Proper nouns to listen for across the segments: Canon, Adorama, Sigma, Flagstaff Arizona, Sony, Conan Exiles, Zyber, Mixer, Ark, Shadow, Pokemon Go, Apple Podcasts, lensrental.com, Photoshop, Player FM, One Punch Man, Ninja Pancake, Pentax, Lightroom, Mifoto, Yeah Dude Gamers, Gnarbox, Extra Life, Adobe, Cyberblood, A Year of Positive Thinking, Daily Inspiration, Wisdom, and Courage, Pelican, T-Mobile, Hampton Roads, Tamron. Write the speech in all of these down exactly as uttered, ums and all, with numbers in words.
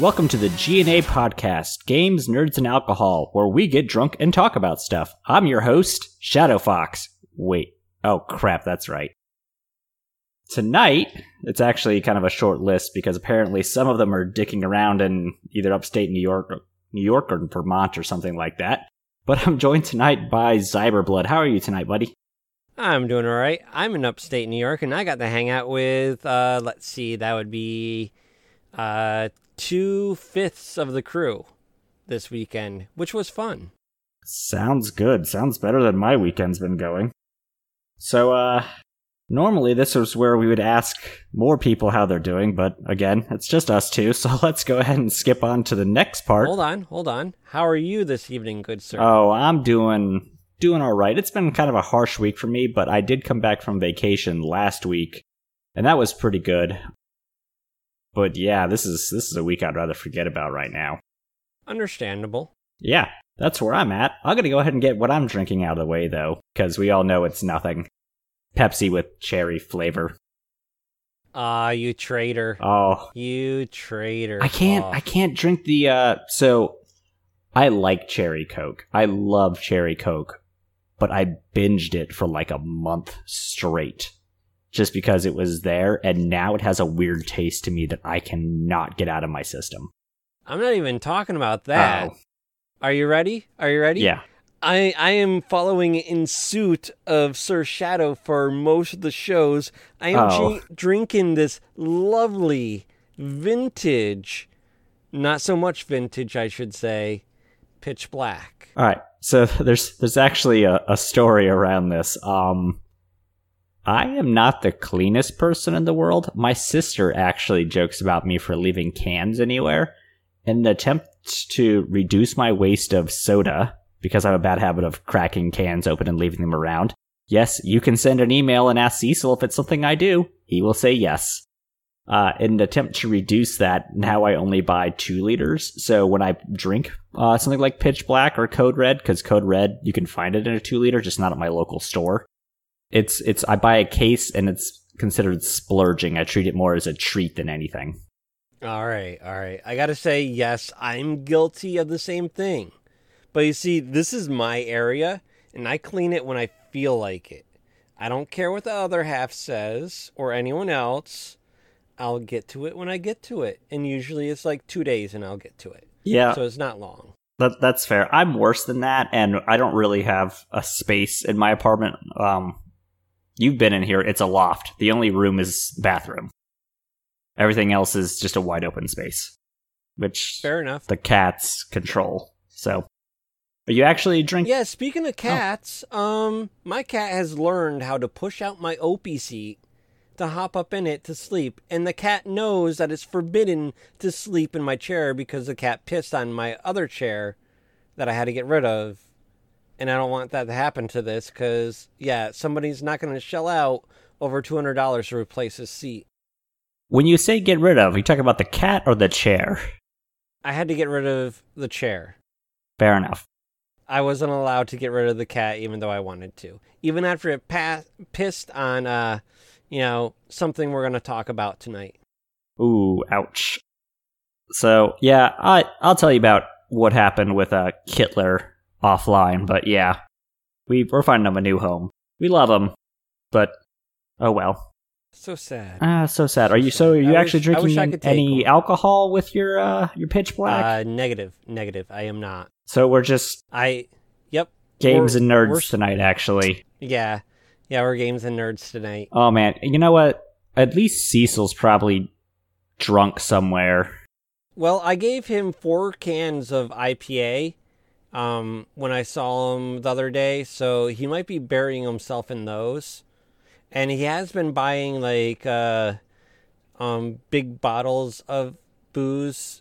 Welcome to the G N A podcast, Games, Nerds, and Alcohol, where we get drunk and talk about stuff. I'm your host, Shadow Fox. Wait. Oh, crap, that's right. Tonight, it's actually kind of a short list because apparently some of them are dicking around in either upstate New York or New York or Vermont or something like that. But I'm joined tonight by Cyberblood. How are you tonight, buddy? I'm doing all right. I'm in upstate New York, and I got to hang out with, uh, let's see, that would be... Uh, two-fifths of the crew this weekend, which was fun. Sounds good. Sounds better than my weekend's been going. So, uh, normally this is where we would ask more people how they're doing, but again, it's just us two, so let's go ahead and skip on to the next part. Hold on, hold on. How are you this evening, good sir? Oh, I'm doing doing all right. It's been kind of a harsh week for me, but I did come back from vacation last week, and that was pretty good. But yeah, this is this is a week I'd rather forget about right now. Understandable. Yeah, that's where I'm at. I'm going to go ahead and get what I'm drinking out of the way, though, because we all know it's nothing. Pepsi with cherry flavor. Ah, uh, you traitor. Oh. You traitor. I can't, oh. I can't drink the, uh, so, I like cherry Coke. I love cherry Coke, but I binged it for like a month straight. Just because it was there, and now it has a weird taste to me that I cannot get out of my system. I'm not even talking about that. Oh. Are you ready? Are you ready? Yeah. I, I am following in suit of Sir Shadow for most of the shows. I am oh. g- drinking this lovely vintage, not so much vintage, I should say, Pitch Black. All right. So there's there's actually a, a story around this. Um... I am not the cleanest person in the world. My sister actually jokes about me for leaving cans anywhere. In an attempt to reduce my waste of soda, because I have a bad habit of cracking cans open and leaving them around, yes, you can send an email and ask Cecil if it's something I do. He will say yes. Uh, in an attempt to reduce that, now I only buy two liters. So when I drink uh, something like Pitch Black or Code Red, because Code Red, you can find it in a two liter, just not at my local store. It's, it's, I buy a case and it's considered splurging. I treat it more as a treat than anything. All right. All right. I got to say, yes, I'm guilty of the same thing, but you see, this is my area and I clean it when I feel like it. I don't care what the other half says or anyone else. I'll get to it when I get to it. And usually it's like two days and I'll get to it. Yeah. So it's not long. That, that's fair. I'm worse than that. And I don't really have a space in my apartment. Um, You've been in here. It's a loft. The only room is bathroom. Everything else is just a wide open space, which fair enough. The cats control. So, are you actually drinking? Yeah. Speaking of cats, oh. um, my cat has learned how to push out my O P seat to hop up in it to sleep, and the cat knows that it's forbidden to sleep in my chair because the cat pissed on my other chair that I had to get rid of. And I don't want that to happen to this because, yeah, somebody's not going to shell out over two hundred dollars to replace his seat. When you say get rid of, are you talking about the cat or the chair? I had to get rid of the chair. Fair enough. I wasn't allowed to get rid of the cat even though I wanted to. Even after it passed, pissed on, uh, you know, something we're going to talk about tonight. Ooh, ouch. So, yeah, I, I'll tell you about what happened with uh, Kittler. Offline, but yeah, we, we're finding them a new home. We love them, but oh well. So sad. Ah, uh, so sad. So are you so? Are you I actually wish, drinking any them. alcohol with your uh your Pitch Black? Uh, negative, negative. I am not. So we're just I. Yep. Games we're, and nerds tonight, actually. Yeah, yeah, we're games and nerds tonight. Oh man, you know what? At least Cecil's probably drunk somewhere. Well, I gave him four cans of I P A. Um, when I saw him the other day, so he might be burying himself in those, and he has been buying like uh, um, big bottles of booze,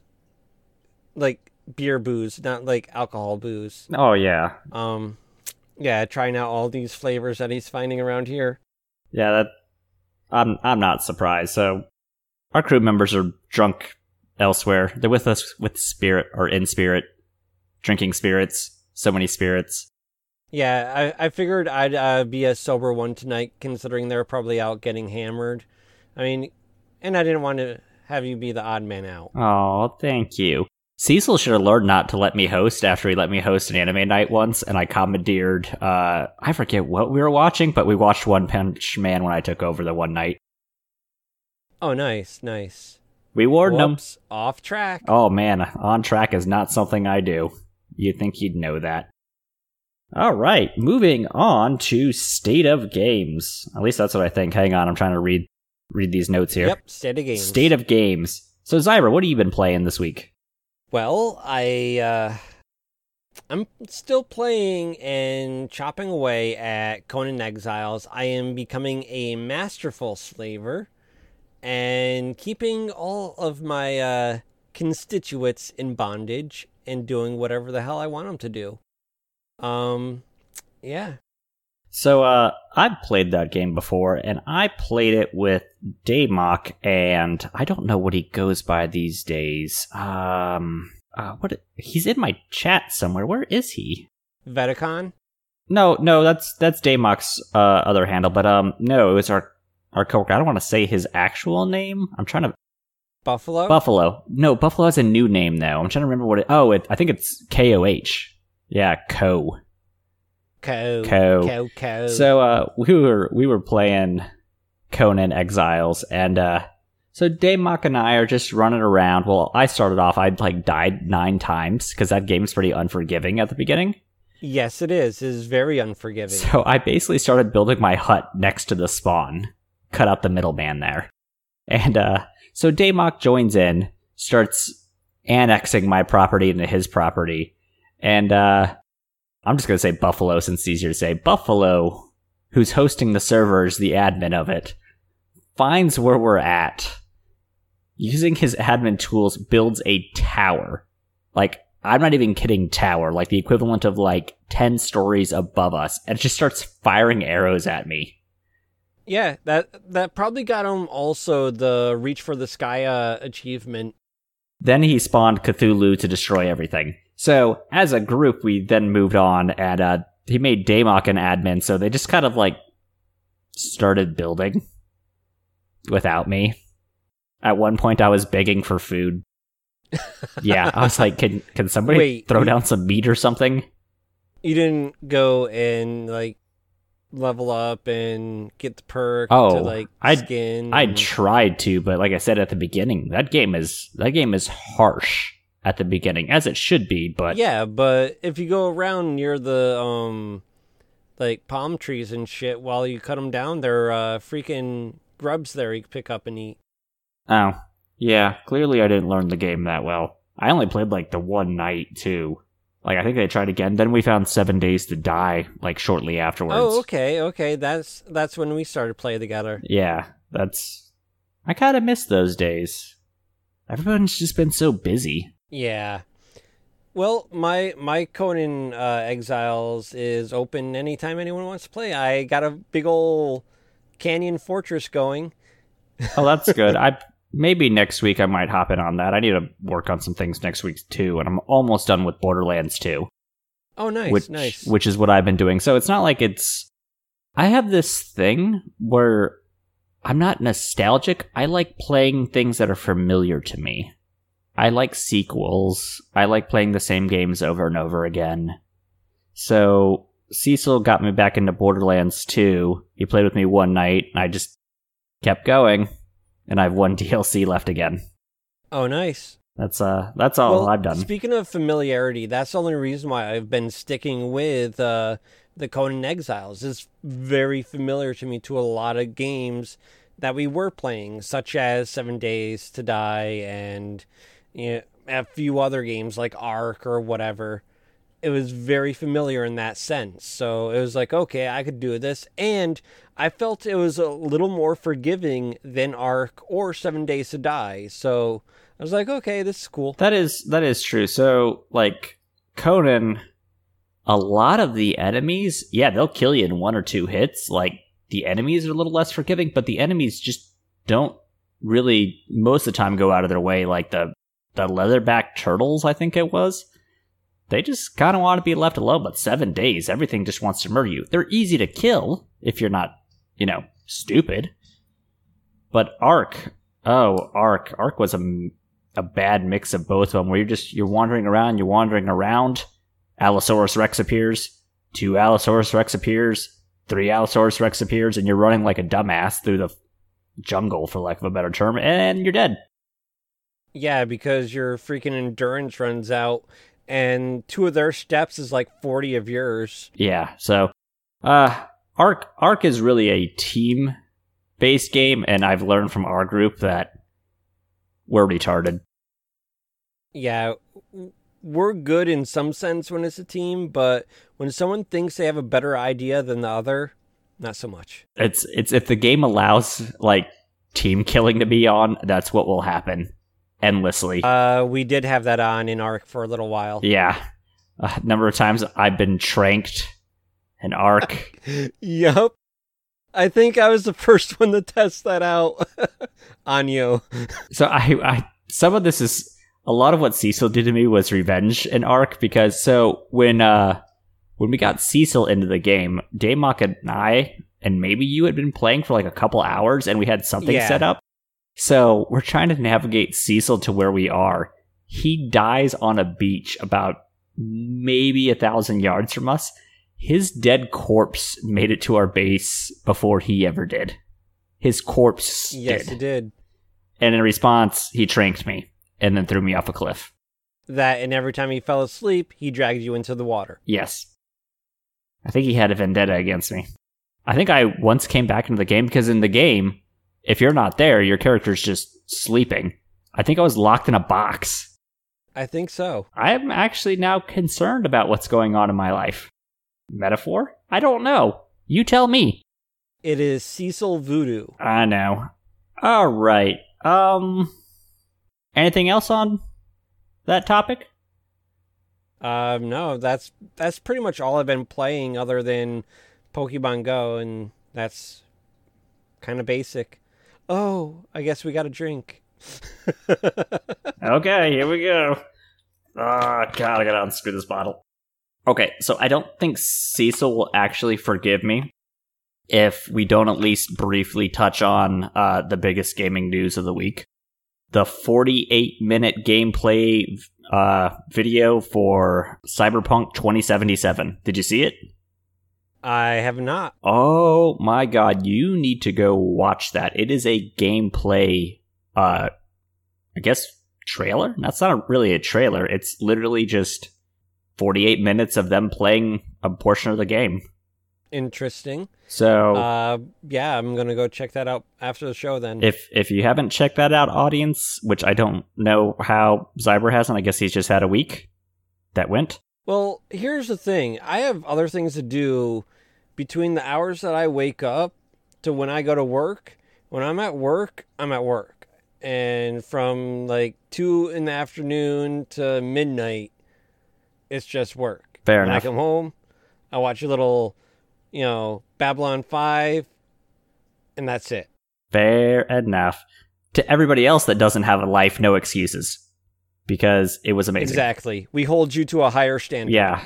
like beer booze, not like alcohol booze. Oh yeah. Um, yeah, trying out all these flavors that he's finding around here. Yeah, that I'm I'm not surprised. So our crew members are drunk elsewhere. They're with us with spirit or in spirit. Drinking spirits, so many spirits. Yeah, I, I figured I'd uh, be a sober one tonight, considering they're probably out getting hammered. I mean, and I didn't want to having you be the odd man out. Oh, thank you. Cecil should have learned not to let me host after he let me host an anime night once, and I commandeered, uh, I forget what we were watching, but we watched One Punch Man when I took over the one night. Oh, nice, nice. We warned him. Off track. Oh, man, on track is not something I do. You'd think he'd know that. All right, moving on to State of Games. At least that's what I think. Hang on, I'm trying to read read these notes here. Yep, State of Games. State of Games. So, Zyber, what have you been playing this week? Well, I, uh, I'm still playing and chopping away at Conan Exiles. I am becoming a masterful slaver and keeping all of my uh, constituents in bondage and doing whatever the hell I want them to do. Um, yeah. So, uh, I've played that game before, and I played it with Daymok, and I don't know what he goes by these days. Um, uh, what? He's in my chat somewhere. Where is he? Veticon? No, no, that's that's Daymok's uh, other handle, but um, no, it was our our coworker. I don't want to say his actual name. I'm trying to. Buffalo. Buffalo. No, Buffalo has a new name now. I'm trying to remember what it. Oh, it, I think it's K O H. Yeah, Co. Co. Co. Co. Co. So uh, we were we were playing Conan Exiles, and uh, so Daymok and I are just running around. Well, I started off, I'd like died nine times because that game's pretty unforgiving at the beginning. Yes, it is. It is very unforgiving. So I basically started building my hut next to the spawn, cut out the middleman there, and uh, so Daymok joins in, starts annexing my property into his property. And uh, I'm just going to say Buffalo, since it's easier to say. Buffalo, who's hosting the servers, the admin of it, finds where we're at. Using his admin tools, builds a tower. Like, I'm not even kidding, tower. Like, the equivalent of, like, ten stories above us. And it just starts firing arrows at me. Yeah, that that probably got him also the Reach for the Sky uh, achievement. Then he spawned Cthulhu to destroy everything. So, as a group, we then moved on, and uh, he made Daymok an admin, so they just kind of, like, started building without me. At one point, I was begging for food. Yeah, I was like, can can somebody Wait, throw you, down some meat or something? You didn't go and, like, level up and get the perk oh, to, like, I'd, skin? I and... tried to, but like I said at the beginning, that game is that game is harsh. At the beginning, as it should be, but yeah, but if you go around near the um, like palm trees and shit, while you cut them down, there are uh, freaking grubs there you can pick up and eat. Oh, yeah. Clearly, I didn't learn the game that well. I only played like the one night too. Like I think they tried again. Then we found Seven Days to Die like shortly afterwards. Oh, okay, okay. That's that's when we started playing together. Yeah, that's. I kind of miss those days. Everyone's just been so busy. Yeah. Well, my my Conan uh, Exiles is open anytime anyone wants to play. I got a big old canyon fortress going. Oh, that's good. I maybe next week I might hop in on that. I need to work on some things next week too, and I'm almost done with Borderlands two. Oh, nice, which, nice. Which is what I've been doing. So it's not like it's... I have this thing where I'm not nostalgic. I like playing things that are familiar to me. I like sequels. I like playing the same games over and over again. So, Cecil got me back into Borderlands two. He played with me one night, and I just kept going. And I have one D L C left again. Oh, nice. That's uh, that's all well, I've done. Speaking of familiarity, that's the only reason why I've been sticking with uh, the Conan Exiles. It's very familiar to me to a lot of games that we were playing, such as Seven Days to Die and... You know, a few other games like Ark or whatever. It was very familiar in that sense. So it was like, okay, I could do this. And I felt it was a little more forgiving than Ark or Seven Days to Die. So I was like, okay, this is cool. That is that is true. So, like, Conan, a lot of the enemies, yeah, they'll kill you in one or two hits. Like, the enemies are a little less forgiving, but the enemies just don't really, most of the time, go out of their way. Like, the The leatherback turtles, I think it was. They just kind of want to be left alone, but Seven Days, everything just wants to murder you. They're easy to kill if you're not, you know, stupid. But Ark, Oh, Ark. Ark was a, a bad mix of both of them, where you're just, you're wandering around, you're wandering around. Allosaurus Rex appears. Two Allosaurus Rex appears. Three Allosaurus Rex appears, and you're running like a dumbass through the jungle, for lack of a better term, and you're dead. Yeah, because your freaking endurance runs out, and two of their steps is like forty of yours. Yeah, so... Uh, Ark, Ark is really a team-based game, and I've learned from our group that we're retarded. Yeah, we're good in some sense when it's a team, but when someone thinks they have a better idea than the other, not so much. It's it's if the game allows, like, team killing to be on, that's what will happen endlessly. Uh, we did have that on in Ark for a little while. Yeah. A number of times I've been tranked. An Ark. Yup. I think I was the first one to test that out on you. So I, I, some of this is, a lot of what Cecil did to me was revenge in Ark, because so when uh, when we got Cecil into the game, Daymok and I, and maybe you had been playing for like a couple hours and we had something yeah. set up. So we're trying to navigate Cecil to where we are. He dies on a beach about maybe a thousand yards from us. His dead corpse made it to our base before he ever did. His corpse yes, did. Yes, it did. And in response, he tranked me and then threw me off a cliff. That, and every time he fell asleep, he dragged you into the water. Yes. I think he had a vendetta against me. I think I once came back into the game, because in the game, if you're not there, your character's just sleeping. I think I was locked in a box. I think so. I'm actually now concerned about what's going on in my life. Metaphor? I don't know. You tell me. It is Cecil Voodoo. I know. All right. Um, anything else on that topic? Um, no, that's that's pretty much all I've been playing other than Pokemon Go, and that's kind of basic. Oh, I guess we got a drink. Okay, here we go. Ah, oh, God, I gotta unscrew this bottle. Okay, so I don't think Cecil will actually forgive me if we don't at least briefly touch on uh, the biggest gaming news of the week. The forty-eight minute gameplay uh, video for Cyberpunk twenty seventy-seven. Did you see it? I have not. Oh my God, you need to go watch that. It is a gameplay, uh, I guess, trailer? That's not really a trailer. It's literally just... forty-eight minutes of them playing a portion of the game. Interesting. So, uh, yeah, I'm going to go check that out after the show then. If if you haven't checked that out, audience, which I don't know how Zyber hasn't, I guess he's just had a week that went. Well, here's the thing. I have other things to do between the hours that I wake up to when I go to work. When I'm at work, I'm at work. And from like two in the afternoon to midnight, it's just work. Fair when enough. When I come home, I watch a little, you know, Babylon five, and that's it. Fair enough. To everybody else that doesn't have a life, no excuses. Because it was amazing. Exactly. We hold you to a higher standard. Yeah.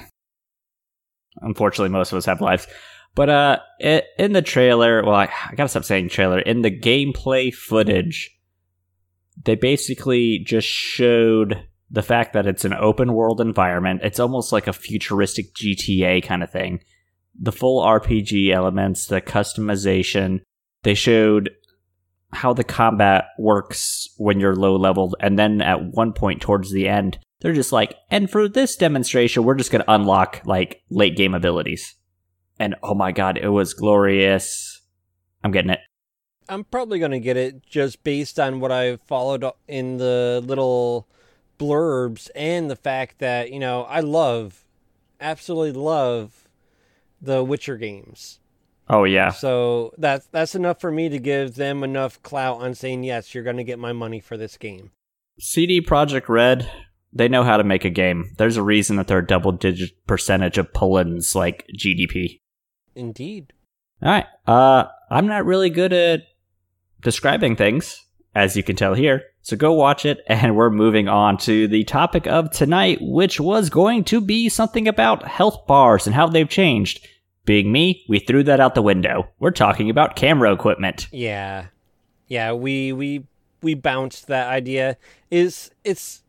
Unfortunately, most of us have lives. But uh, it, in the trailer, well, I, I gotta stop saying trailer. In the gameplay footage, they basically just showed... the fact that it's an open-world environment, it's almost like a futuristic G T A kind of thing. The full R P G elements, the customization, they showed how the combat works when you're low-leveled, and then at one point towards the end, they're just like, and for this demonstration, we're just going to unlock, like, late-game abilities. And, oh my God, it was glorious. I'm getting it. I'm probably going to get it just based on what I followed in the little... blurbs, and the fact that, you know, I love, absolutely love the Witcher games. Oh, yeah. So that's, that's enough for me to give them enough clout on saying, yes, you're going to get my money for this game. C D Projekt Red, they know how to make a game. There's a reason that they're a double-digit percentage of Poland's, like, G D P. Indeed. All right. Uh, I'm not really good at describing things, as you can tell here. So go watch it, and we're moving on to the topic of tonight, which was going to be something about health bars and how they've changed. Being me, we threw that out the window. We're talking about camera equipment. Yeah. Yeah, we we we bounced that idea. Is it's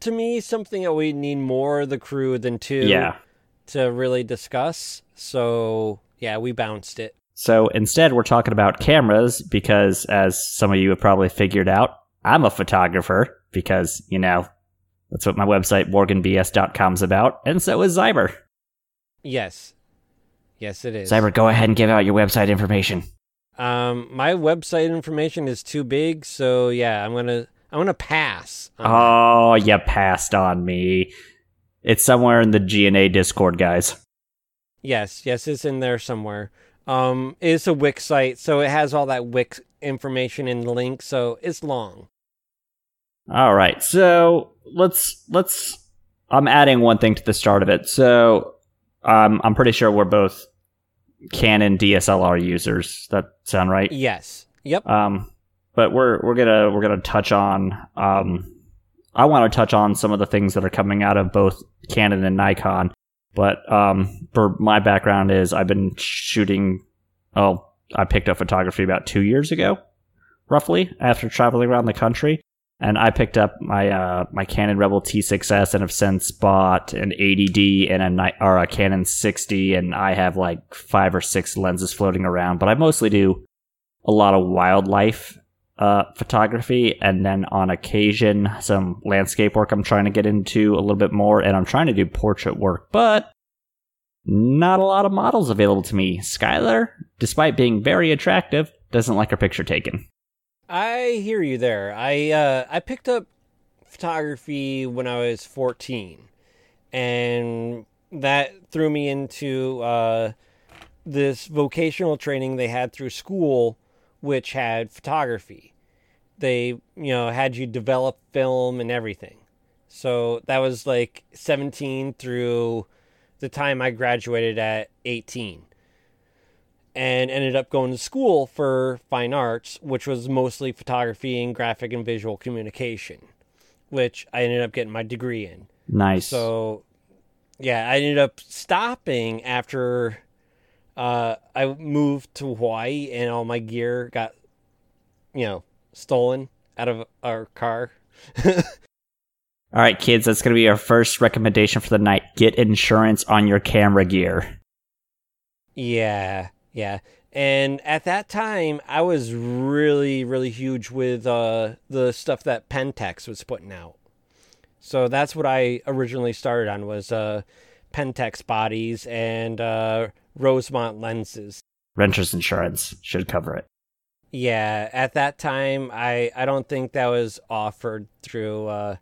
to me something that we need more of the crew than two yeah. to really discuss. So yeah, we bounced it. So instead, we're talking about cameras because, as some of you have probably figured out, I'm a photographer because, you know, that's what my website, morgan b s dot com, is about. And so is Zyber. Yes. Yes, it is. Zyber, go ahead and give out your website information. Um, my website information is too big. So, yeah, I'm going to I'm gonna pass. Oh, that. You passed on me. It's somewhere in the G N A Discord, guys. Yes. Yes, it's in there somewhere. Um, it's a Wix site, so it has all that Wix information in the link, so it's long. All right, so let's let's. I'm adding one thing to the start of it. So um, I'm pretty sure we're both Canon D S L R users. That sound right? Yes. Yep. Um, but we're we're gonna we're gonna touch on. Um, I want to touch on some of the things that are coming out of both Canon and Nikon. But um, for my background is I've been shooting, oh, I picked up photography about two years ago, roughly, after traveling around the country. And I picked up my uh, my Canon Rebel T six S and have since bought an eighty D and a, or a Canon sixty, and I have like five or six lenses floating around. But I mostly do a lot of wildlife uh, photography, and then on occasion some landscape work I'm trying to get into a little bit more, and I'm trying to do portrait work, but not a lot of models available to me. Skylar, despite being very attractive, doesn't like her picture taken. I hear you there. I uh, I picked up photography when I was fourteen, and that threw me into uh, this vocational training they had through school, which had photography. They, you know, had you develop film and everything. So that was like seventeen through the time I graduated at eighteen, and ended up going to school for fine arts, which was mostly photography and graphic and visual communication, which I ended up getting my degree in. Nice. So yeah, I ended up stopping after Uh, I moved to Hawaii, and all my gear got, you know, stolen out of our car. All right, kids, that's going to be our first recommendation for the night. Get insurance on your camera gear. Yeah, yeah. And at that time, I was really, really huge with uh, the stuff that Pentax was putting out. So that's what I originally started on, was uh, Pentax bodies and Uh, Rosemont lenses. Renter's insurance should cover it. Yeah, at that time, I, I don't think that was offered through uh,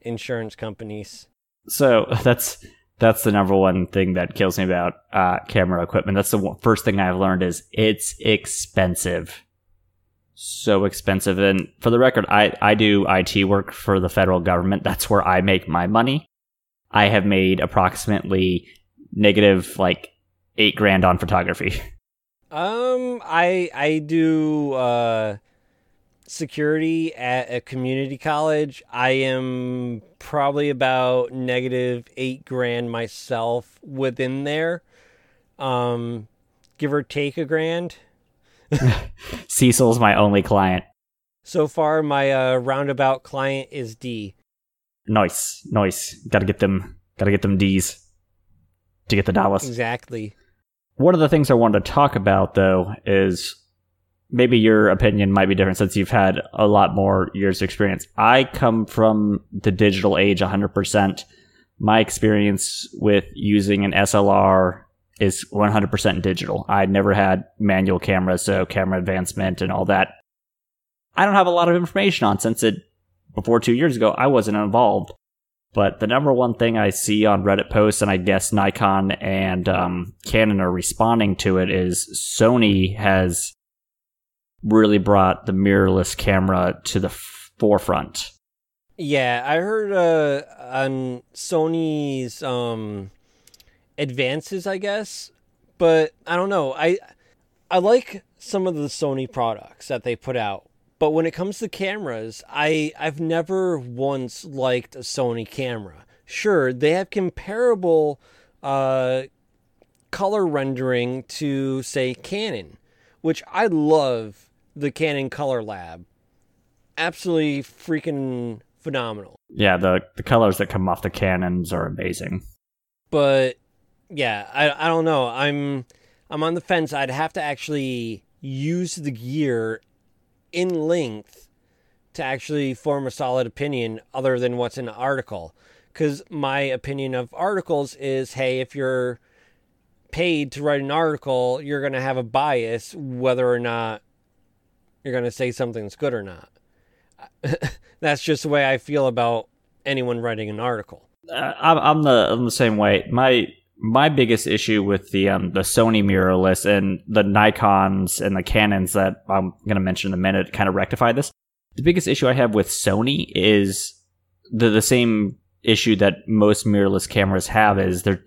insurance companies. So that's that's the number one thing that kills me about uh, camera equipment. That's the one, first thing I've learned is it's expensive. So expensive. And for the record, I, I do I T work for the federal government. That's where I make my money. I have made approximately negative, like, eight grand on photography. Um, I I do uh, security at a community college. I am probably about negative eight grand myself within there, um, give or take a grand. Cecil's my only client. So far, my uh, roundabout client is D. Nice, nice. Got to get them. Got to get them D's to get the dollars. Exactly. One of the things I wanted to talk about, though, is maybe your opinion might be different since you've had a lot more years of experience. I come from the digital age one hundred percent. My experience with using an S L R is one hundred percent digital. I never had manual cameras, so camera advancement and all that. I don't have a lot of information on since it before two years ago, I wasn't involved. But the number one thing I see on Reddit posts, and I guess Nikon and um, Canon are responding to it, is Sony has really brought the mirrorless camera to the f- forefront. Yeah, I heard uh, on Sony's um, advances, I guess, but I don't know. I I like some of the Sony products that they put out. But when it comes to cameras, I, I've never once liked a Sony camera. Sure, they have comparable uh, color rendering to, say, Canon, which I love the Canon Color Lab. absolutely freaking phenomenal. Yeah, the, the colors that come off the Canons are amazing. But yeah, I I don't know. I'm I'm on the fence. I'd have to actually use the gear in length to actually form a solid opinion other than what's in the article. Because my opinion of articles is, hey, if you're paid to write an article, you're going to have a bias whether or not you're going to say something's good or not. That's just the way I feel about anyone writing an article. Uh, I'm, I'm the I'm the same way. My my biggest issue with the um, the Sony mirrorless and the Nikons and the Canons that I'm going to mention in a minute kind of rectify this. The biggest issue I have with Sony is the the same issue that most mirrorless cameras have is they're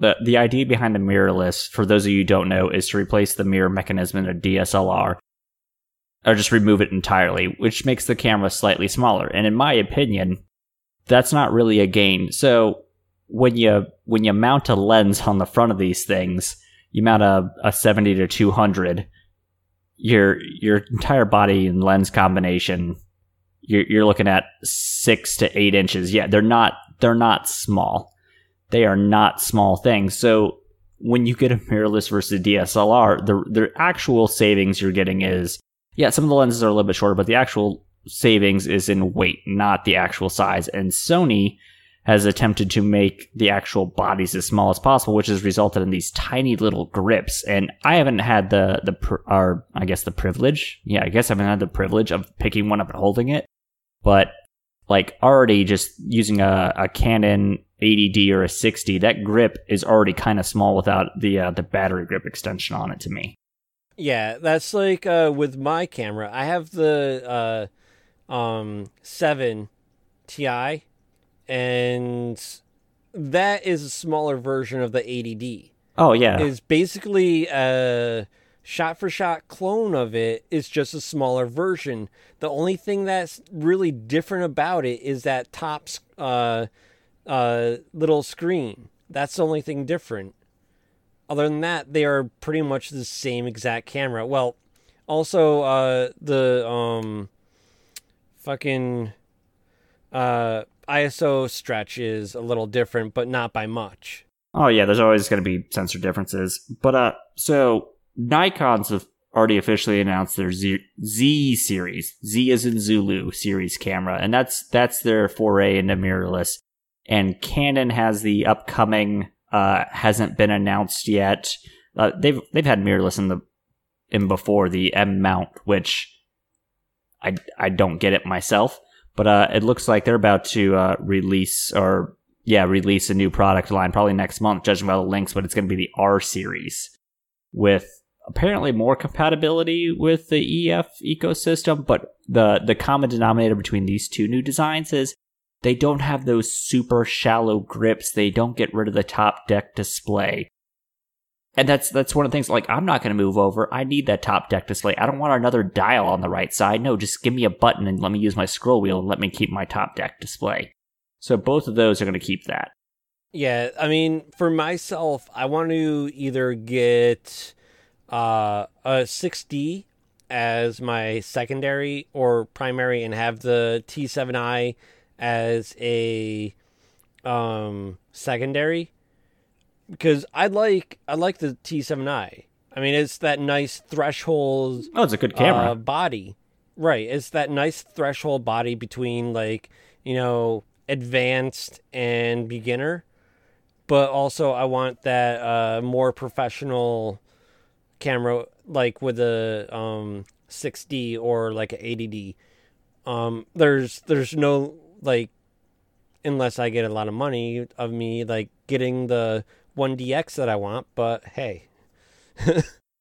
The the idea behind the mirrorless, for those of you who don't know, is to replace the mirror mechanism in a D S L R, or just remove it entirely, which makes the camera slightly smaller. And in my opinion, that's not really a gain. So when you when you mount a lens on the front of these things, you mount a, a seventy to two hundred, your your entire body and lens combination, you're you're looking at six to eight inches. Yeah, they're not they're not small. They are not small things. So when you get a mirrorless versus D S L R, the the actual savings you're getting is, yeah, some of the lenses are a little bit shorter, but the actual savings is in weight, not the actual size. And Sony has attempted to make the actual bodies as small as possible, which has resulted in these tiny little grips. And I haven't had the, the pr- or I guess the privilege. Yeah, I guess I haven't had the privilege of picking one up and holding it. But like already just using a, a Canon eighty D or a sixty, that grip is already kind of small without the uh, the battery grip extension on it to me. Yeah, that's like uh, with my camera. I have the uh, um, seven T I, and that is a smaller version of the eighty D. Oh, yeah. It's basically a shot-for-shot clone of it. It's just a smaller version. The only thing that's really different about it is that top... Uh, Uh, little screen. That's the only thing different. Other than that, they are pretty much the same exact camera. Well, also uh, the um, fucking uh, I S O stretch is a little different, but not by much. Oh yeah, there's always going to be sensor differences. But uh, so Nikons have already officially announced their Z, Z series, Z as in Zulu series camera, and that's that's their foray into mirrorless. And Canon has the upcoming, uh, hasn't been announced yet. Uh, they've they've had mirrorless in the in before the M mount, which I I don't get it myself. But uh, it looks like they're about to uh, release or yeah release a new product line probably next month, judging by the links. But it's going to be the R series with apparently more compatibility with the E F ecosystem. But the the common denominator between these two new designs is they don't have those super shallow grips. They don't get rid of the top deck display. And that's that's one of the things, like, I'm not going to move over. I need that top deck display. I don't want another dial on the right side. No, just give me a button and let me use my scroll wheel and let me keep my top deck display. So both of those are going to keep that. Yeah, I mean, for myself, I want to either get uh, a six D as my secondary or primary and have the T seven I as a um, secondary, because I like I like the T seven I. I mean, it's that nice threshold. Oh, it's a good camera. Uh, body, right? It's that nice threshold body between, like, you know, advanced and beginner, but also I want that uh, more professional camera, like with a um, six D or like an eighty D. Um, there's there's no, like, unless I get a lot of money of me, like, getting the one D X that I want, but hey.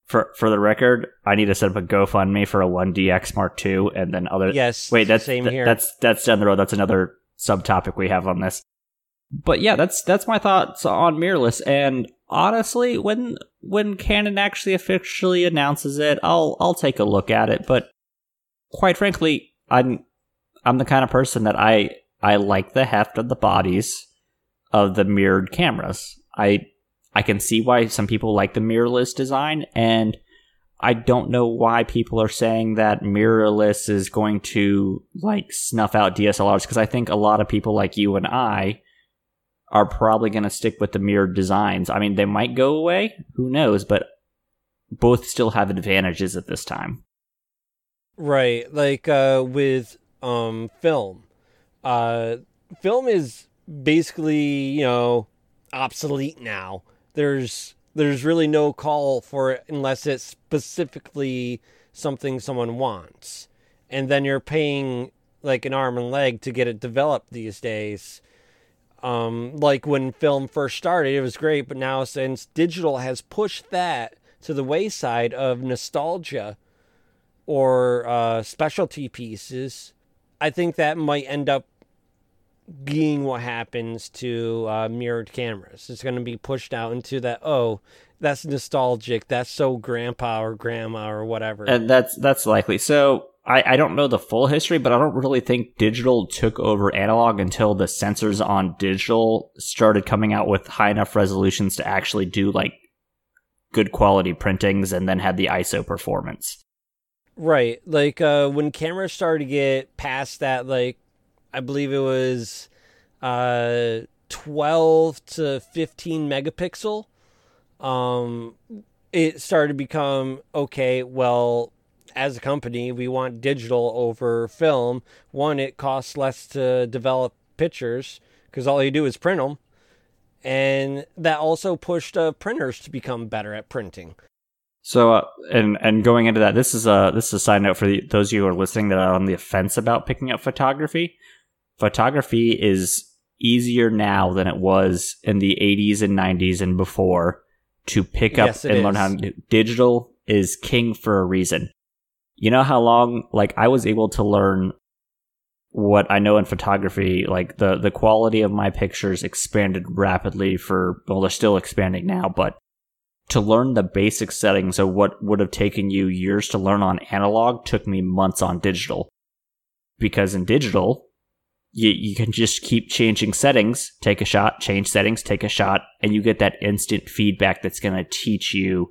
for for the record, I need to set up a GoFundMe for a one D X Mark two, and then other... Yes, wait, that's, same th- here. That's, that's down the road. That's another subtopic we have on this. But yeah, that's that's my thoughts on mirrorless, and honestly, when when Canon actually officially announces it, I'll I'll take a look at it, but quite frankly, I'm... I'm the kind of person that I I like the heft of the bodies of the mirrored cameras. I I can see why some people like the mirrorless design, and I don't know why people are saying that mirrorless is going to like snuff out D S L Rs, because I think a lot of people like you and I are probably going to stick with the mirrored designs. I mean, they might go away, who knows, but both still have advantages at this time. Right, like uh, with um, film. Uh, film is basically, you know, obsolete now. There's there's really no call for it unless it's specifically something someone wants. And then you're paying like an arm and leg to get it developed these days. Um, like when film first started, it was great, but now since digital has pushed that to the wayside of nostalgia or uh, specialty pieces, I think that might end up being what happens to uh, mirrored cameras. It's going to be pushed out into that, oh, that's nostalgic, that's so grandpa or grandma or whatever. And that's that's likely. So I, I don't know the full history, but I don't really think digital took over analog until the sensors on digital started coming out with high enough resolutions to actually do like good quality printings and then had the I S O performance. Right. Like uh, when cameras started to get past that, like I believe it was uh, twelve to fifteen megapixel, um, it started to become, okay, well, as a company, we want digital over film. One, it costs less to develop pictures because all you do is print them. And that also pushed uh, printers to become better at printing. So, uh, and and going into that, this is a this is a side note for the, those of you who are listening that are on the offense about picking up photography. Photography is easier now than it was in the eighties and nineties and before to pick up yes, and is. learn how to do. Digital is king for a reason. You know how long, like, I was able to learn what I know in photography, like, the, the quality of my pictures expanded rapidly for, well, they're still expanding now, but to learn the basic settings of what would have taken you years to learn on analog took me months on digital. Because in digital, you, you can just keep changing settings, take a shot, change settings, take a shot, and you get that instant feedback that's going to teach you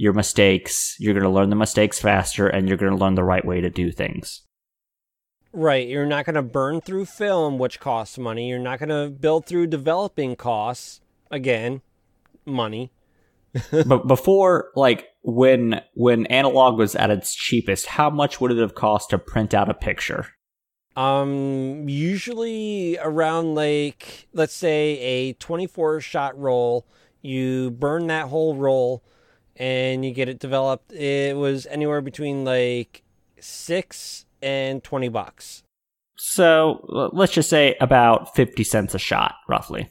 your mistakes. You're going to learn the mistakes faster, and you're going to learn the right way to do things. Right. You're not going to burn through film, which costs money. You're not going to build through developing costs. Again, money. But before, like, when when analog was at its cheapest, how much would it have cost to print out a picture? Um, usually around, like, let's say a twenty-four shot roll, you burn that whole roll, and you get it developed. It was anywhere between like six and twenty bucks. So let's just say about fifty cents a shot, roughly,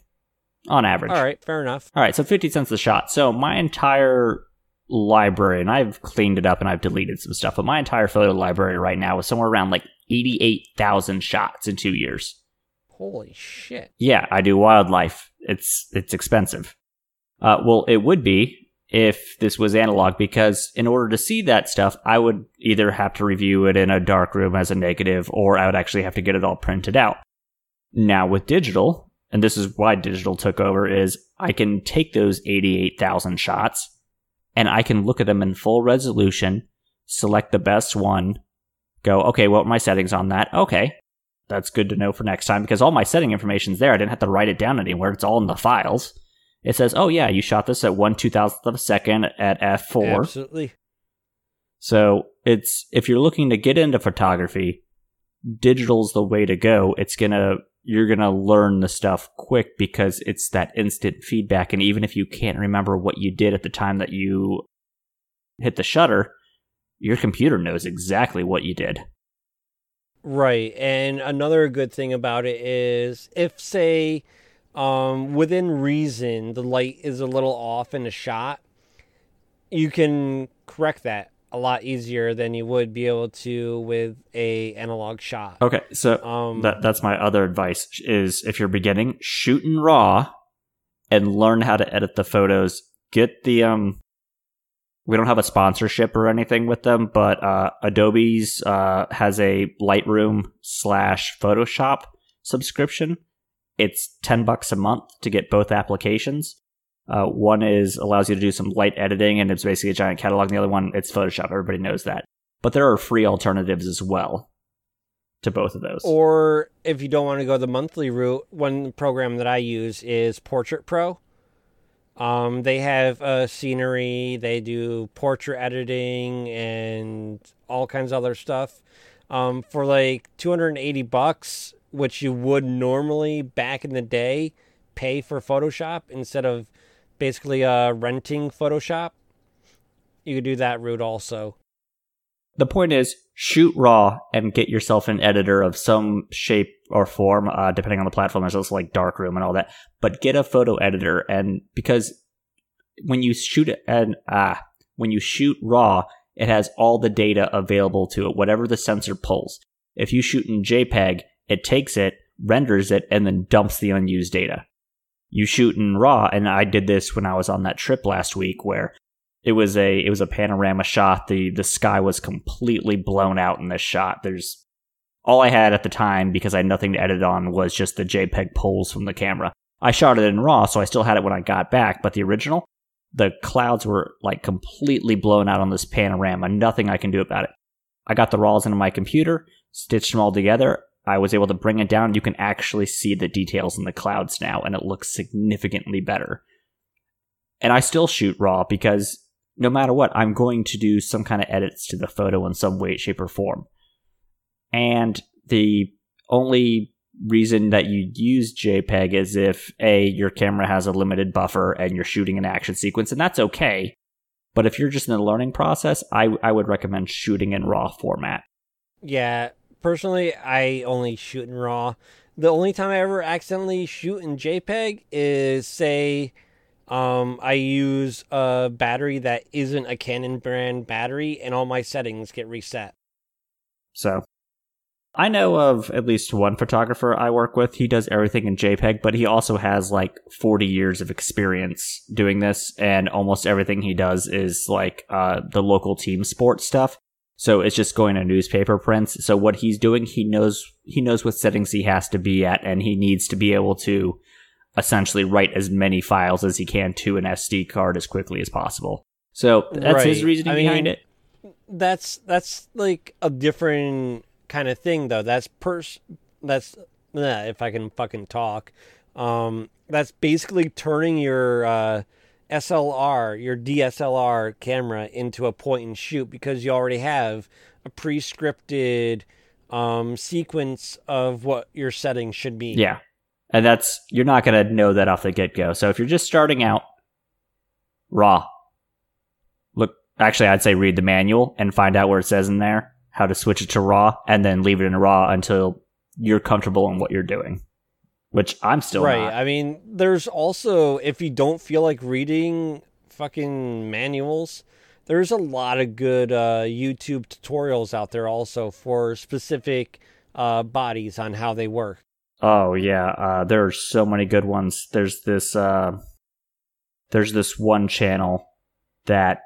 on average. All right, fair enough. All right, so fifty cents a shot. So my entire library, and I've cleaned it up and I've deleted some stuff, but my entire photo library right now is somewhere around like eighty-eight thousand shots in two years. Holy shit! Yeah, I do wildlife. It's it's expensive. Uh, well, it would be if this was analog, because in order to see that stuff, I would either have to review it in a dark room as a negative, or I would actually have to get it all printed out. Now with digital, and this is why digital took over, is I can take those eighty-eight thousand shots and I can look at them in full resolution, select the best one, go, okay, what are my settings on that? Okay, that's good to know for next time, because all my setting information's there. I didn't have to write it down anywhere. It's all in the files. It says, oh, yeah, you shot this at one two thousandth of a second at F four. Absolutely. So it's if you're looking to get into photography, digital's the way to go. It's gonna you're going to learn the stuff quick because it's that instant feedback. And even if you can't remember what you did at the time that you hit the shutter, your computer knows exactly what you did. Right. And another good thing about it is if, say, Um, within reason, the light is a little off in a shot, you can correct that a lot easier than you would be able to with a analog shot. Okay, so um, that, that's my other advice is if you're beginning, shoot in RAW and learn how to edit the photos. Get the, um, we don't have a sponsorship or anything with them, but uh, Adobe's uh, has a Lightroom slash Photoshop subscription. It's ten bucks a month to get both applications. Uh, one is allows you to do some light editing, and it's basically a giant catalog. And the other one, it's Photoshop. Everybody knows that. But there are free alternatives as well to both of those. Or if you don't want to go the monthly route, one program that I use is Portrait Pro. Um, they have uh, scenery, they do portrait editing, and all kinds of other stuff. Um, for like two hundred eighty bucks, which you would normally back in the day pay for Photoshop instead of basically uh, renting Photoshop, you could do that route also. The point is, shoot raw and get yourself an editor of some shape or form, uh, depending on the platform. There's also like Darkroom and all that. But get a photo editor, and because when you shoot and uh, when you shoot raw, it has all the data available to it, whatever the sensor pulls. If you shoot in JPEG, it takes it, renders it, and then dumps the unused data. You shoot in raw, and I did this when I was on that trip last week where It was a it was a panorama shot. The the sky was completely blown out in this shot. There's all I had at the time, because I had nothing to edit on, was just the JPEG pulls from the camera. I shot it in RAW, so I still had it when I got back, but the original, the clouds were like completely blown out on this panorama. Nothing I can do about it. I got the RAWs into my computer, stitched them all together. I was able to bring it down. You can actually see the details in the clouds now, and it looks significantly better. And I still shoot RAW because no matter what, I'm going to do some kind of edits to the photo in some way, shape, or form. And the only reason that you use JPEG is if, A, your camera has a limited buffer and you're shooting an action sequence, and that's okay. But if you're just in the learning process, I, I would recommend shooting in RAW format. Yeah, personally, I only shoot in RAW. The only time I ever accidentally shoot in JPEG is, say... Um, I use a battery that isn't a Canon brand battery, and all my settings get reset. So, I know of at least one photographer I work with. He does everything in JPEG, but he also has like forty years of experience doing this, and almost everything he does is like uh, the local team sport stuff. So it's just going to newspaper prints. So what he's doing, he knows he knows what settings he has to be at, and he needs to be able to essentially write as many files as he can to an S D card as quickly as possible. So that's right. His reasoning I mean, behind it. That's that's like a different kind of thing, though. That's pers- that's nah, if I can fucking talk. Um, that's basically turning your uh, S L R, your D S L R camera into a point and shoot, because you already have a pre-scripted um, sequence of what your settings should be. Yeah. And that's, you're not going to know that off the get-go. So if you're just starting out, raw. Look, actually, I'd say read the manual and find out where it says in there how to switch it to raw, and then leave it in raw until you're comfortable in what you're doing, which I'm still right. not. I mean, there's also, if you don't feel like reading fucking manuals, there's a lot of good uh, YouTube tutorials out there also for specific uh, bodies on how they work. Oh yeah, uh, there are so many good ones. There's this, uh, there's this one channel that,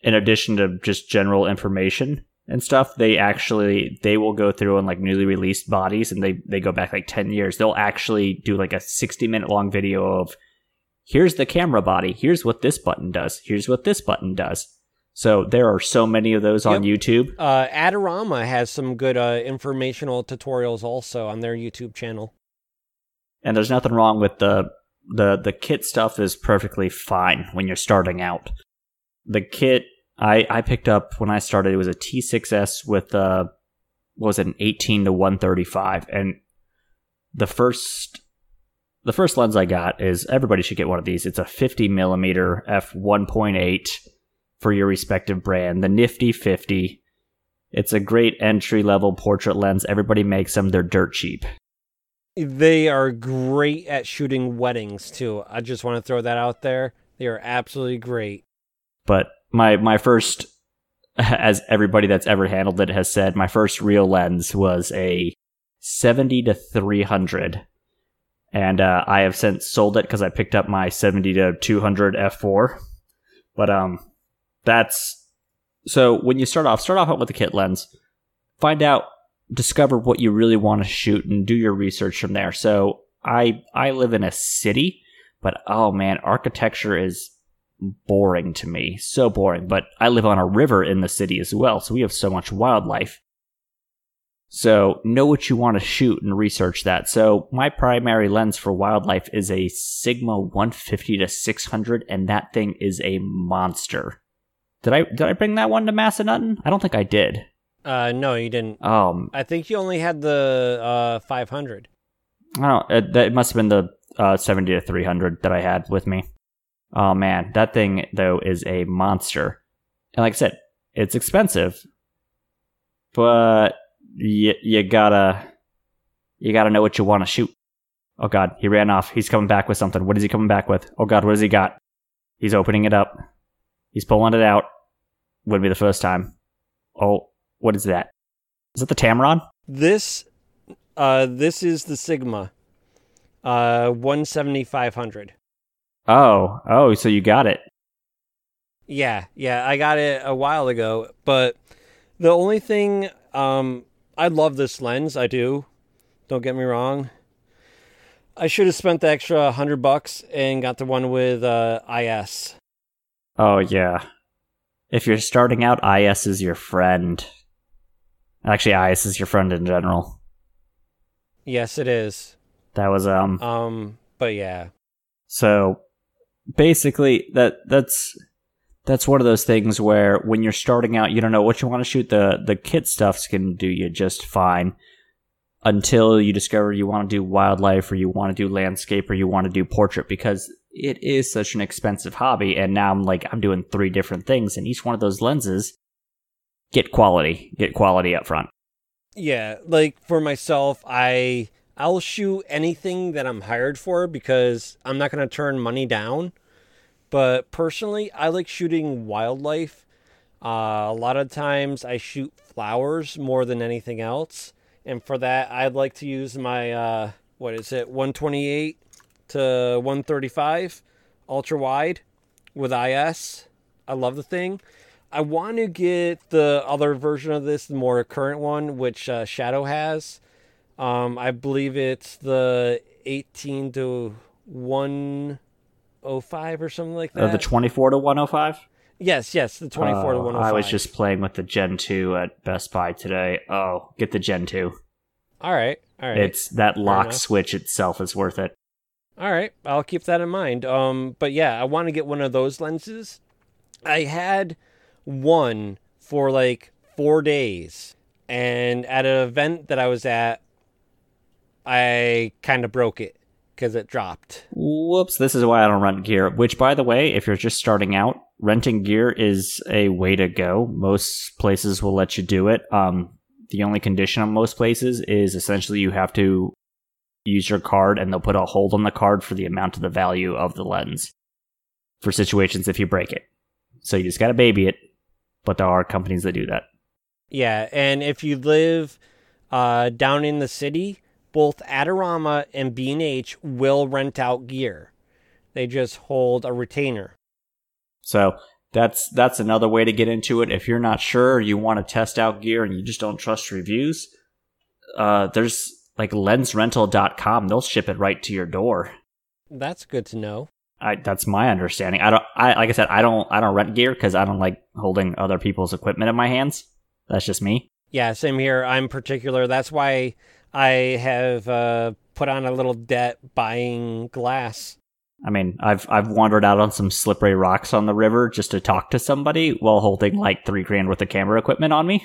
in addition to just general information and stuff, they actually they will go through on like newly released bodies, and they they go back like ten years. They'll actually do like a sixty minute long video of, here's the camera body, here's what this button does, here's what this button does. So there are so many of those yep. on YouTube. Uh, Adorama has some good uh, informational tutorials also on their YouTube channel. And there's nothing wrong with the, the the kit stuff is perfectly fine when you're starting out. The kit I, I picked up when I started, it was a T six S with a, what was it, an eighteen to one thirty-five. And the first the first lens I got is, everybody should get one of these. It's a fifty millimeter f one point eight. for your respective brand, the nifty fifty. It's a great entry-level portrait lens. Everybody makes them. They're dirt cheap. They are great at shooting weddings, too. I just want to throw that out there. They are absolutely great. But my my first, as everybody that's ever handled it has said, my first real lens was a seventy to three hundred. And uh, I have since sold it because I picked up my seventy to two hundred f four. But, um... That's so when you start off, start off with a kit lens, find out, discover what you really want to shoot, and do your research from there. So I I live in a city, But, oh man, architecture is boring to me. So boring. But I live on a river in the city as well, so we have so much wildlife. So know what you want to shoot and research that. So my primary lens for wildlife is a Sigma one fifty to six hundred, and that thing is a monster. Did I did I bring that one to Massanutten? I don't think I did. Uh, no, you didn't. Um, I think you only had the uh five hundred. Oh, it, that must have been the uh seventy to three hundred that I had with me. Oh man, that thing though is a monster. And like I said, it's expensive, but You, you gotta, you gotta know what you want to shoot. Oh God, he ran off. He's coming back with something. What is he coming back with? Oh God, what has he got? He's opening it up. He's pulling it out. Wouldn't be the first time. Oh, what is that? Is that the Tamron? This, uh, this is the Sigma, uh, one seventy to five hundred. Oh, oh, so you got it. Yeah, yeah, I got it a while ago, but the only thing. Um, I love this lens. I do. Don't get me wrong. I should have spent the extra hundred bucks and got the one with uh, I S. Oh yeah. If you're starting out, I S is your friend. Actually, I S is your friend in general. Yes, it is. That was um. Um, but yeah. So basically, that that's. That's one of those things where when you're starting out, you don't know what you want to shoot. The the kit stuff's can do you just fine until you discover you want to do wildlife or you want to do landscape or you want to do portrait, because it is such an expensive hobby. And now I'm like, I'm doing three different things, and each one of those lenses, get quality, get quality up front. Yeah, like for myself, I I'll shoot anything that I'm hired for because I'm not going to turn money down. But personally, I like shooting wildlife. Uh, a lot of times I shoot flowers more than anything else. And for that, I'd like to use my, uh, what is it, one twenty-eight to one thirty-five ultra wide with I S. I love the thing. I want to get the other version of this, the more current one, which uh, Shadow has. Um, I believe it's the eighteen to one... oh five or something like that. Uh, the twenty-four to one oh five? Yes, yes, the twenty-four to one oh five. I was just playing with the Gen two at Best Buy today. Oh, get the Gen two. All right, all right. It's that lock switch itself is worth it. All right, I'll keep that in mind. Um, but yeah, I want to get one of those lenses. I had one for like four days, and at an event that I was at, I kind of broke it. Because it dropped. Whoops, this is why I don't rent gear. Which, by the way, if you're just starting out, renting gear is a way to go. Most places will let you do it. Um, the only condition on most places is essentially you have to use your card, and they'll put a hold on the card for the amount of the value of the lens for situations if you break it. So you just got to baby it, but there are companies that do that. Yeah, and if you live uh, down in the city, both Adorama and B and H will rent out gear. They just hold a retainer. So that's that's another way to get into it. If you're not sure, you want to test out gear and you just don't trust reviews, uh, there's like lens rental dot com. They'll ship it right to your door. That's good to know. I, that's my understanding. I don't. I like I said, I don't. I don't rent gear because I don't like holding other people's equipment in my hands. That's just me. Yeah, same here. I'm particular. That's why I have uh, put on a little debt buying glass. I mean, I've I've wandered out on some slippery rocks on the river just to talk to somebody while holding like three grand worth of camera equipment on me.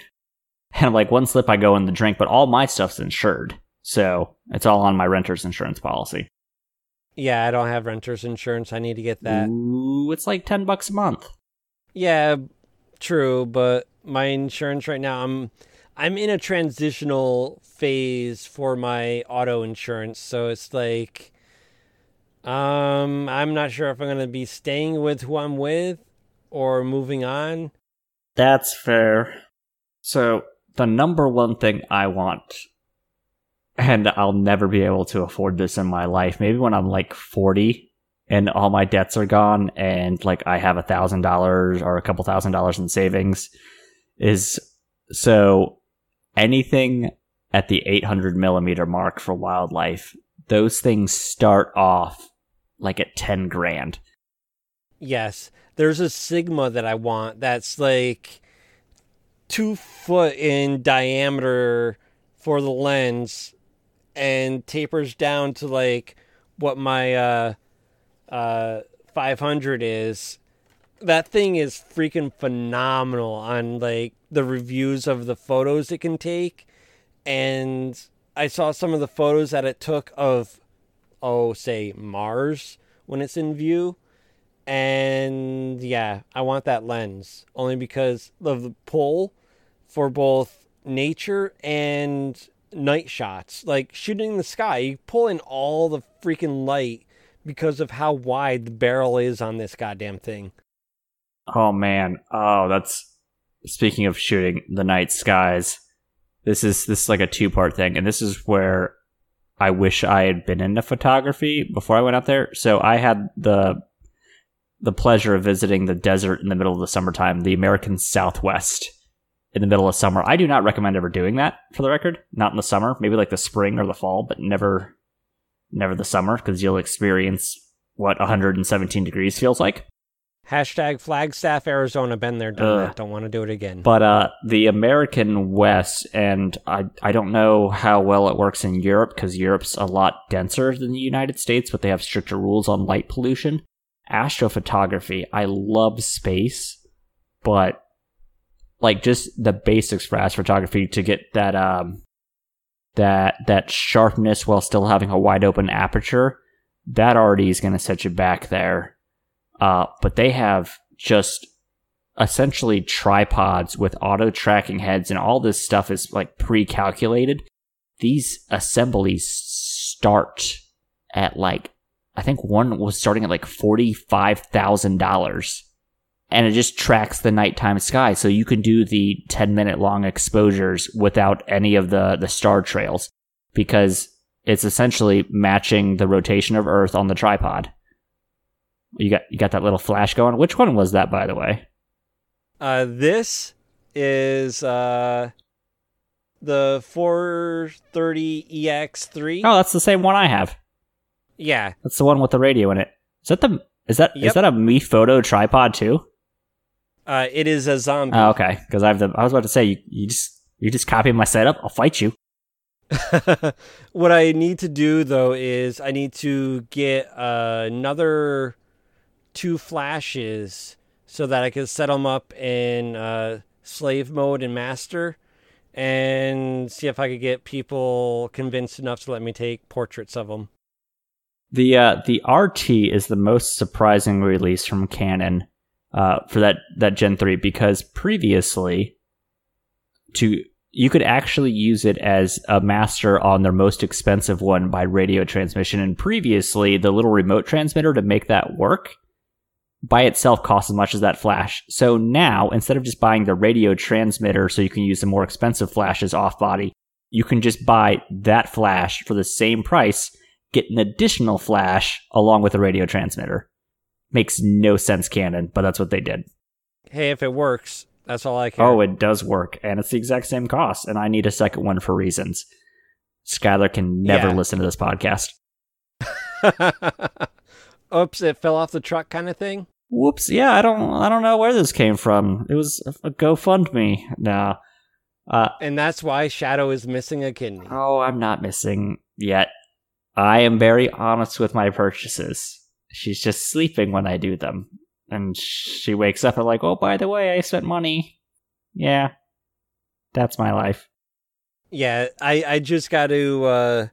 And I'm like, one slip I go in the drink, but all my stuff's insured. So it's all on my renter's insurance policy. Yeah, I don't have renter's insurance. I need to get that. Ooh, it's like ten bucks a month. Yeah, true. But my insurance right now, I'm... I'm in a transitional phase for my auto insurance, so it's like, um, I'm not sure if I'm going to be staying with who I'm with or moving on. That's fair. So the number one thing I want, and I'll never be able to afford this in my life, maybe when I'm like forty and all my debts are gone and like I have a thousand dollars or a couple thousand dollars in savings, is so... anything at the eight hundred millimeter mark for wildlife, those things start off like at ten grand. Yes. There's a Sigma that I want that's like two foot in diameter for the lens and tapers down to like what my uh, uh, five hundred is. That thing is freaking phenomenal on like the reviews of the photos it can take. And I saw some of the photos that it took of, oh, say Mars when it's in view. And yeah, I want that lens only because of the pull for both nature and night shots. Like shooting in the sky, you pull in all the freaking light because of how wide the barrel is on this goddamn thing. Oh man. Oh, that's, speaking of shooting the night skies, this is, this is like a two part thing. And this is where I wish I had been into photography before I went out there. So I had the, the pleasure of visiting the desert in the middle of the summertime, the American Southwest in the middle of summer. I do not recommend ever doing that, for the record. Not in the summer, maybe like the spring or the fall, but never, never the summer, because you'll experience what one hundred seventeen degrees feels like. Hashtag Flagstaff, Arizona. Been there, done uh, that. Don't want to do it again. But uh, the American West, and I, I don't know how well it works in Europe, because Europe's a lot denser than the United States, but they have stricter rules on light pollution. Astrophotography, I love space, but like just the basics for astrophotography to get that um that that sharpness while still having a wide open aperture, that already is going to set you back there. Uh, but they have just essentially tripods with auto tracking heads, and all this stuff is like pre-calculated. These assemblies start at like, I think one was starting at like forty-five thousand dollars, and it just tracks the nighttime sky. So you can do the ten minute long exposures without any of the, the star trails, because it's essentially matching the rotation of Earth on the tripod. You got you got that little flash going. Which one was that, by the way? Uh, this is uh, the four thirty E X three. Oh, that's the same one I have. Yeah, that's the one with the radio in it. Is that the is that yep. is that a Mifoto tripod too? Uh, it is a zombie. Oh, okay, because I've the I was about to say you, you just you just copy my setup. I'll fight you. What I need to do though is I need to get uh, another two flashes so that I can set them up in uh, slave mode and master, and see if I could get people convinced enough to let me take portraits of them. The uh, the R T is the most surprising release from Canon uh, for that, that Gen three, because previously to you could actually use it as a master on their most expensive one by radio transmission, and previously the little remote transmitter to make that work by itself costs as much as that flash. So now, instead of just buying the radio transmitter so you can use the more expensive flashes off-body, you can just buy that flash for the same price, get an additional flash along with a radio transmitter. Makes no sense, Canon, but that's what they did. Hey, if it works, that's all I care. Oh, it does work, and it's the exact same cost, and I need a second one for reasons. Skylar can never yeah. listen to this podcast. Oops, it fell off the truck kind of thing? Whoops, yeah, I don't I don't know where this came from. It was a GoFundMe. No. Uh, and that's why Shadow is missing a kidney. Oh, I'm not missing yet. I am very honest with my purchases. She's just sleeping when I do them. And she wakes up and like, oh, by the way, I spent money. Yeah, that's my life. Yeah, I, I just got to uh,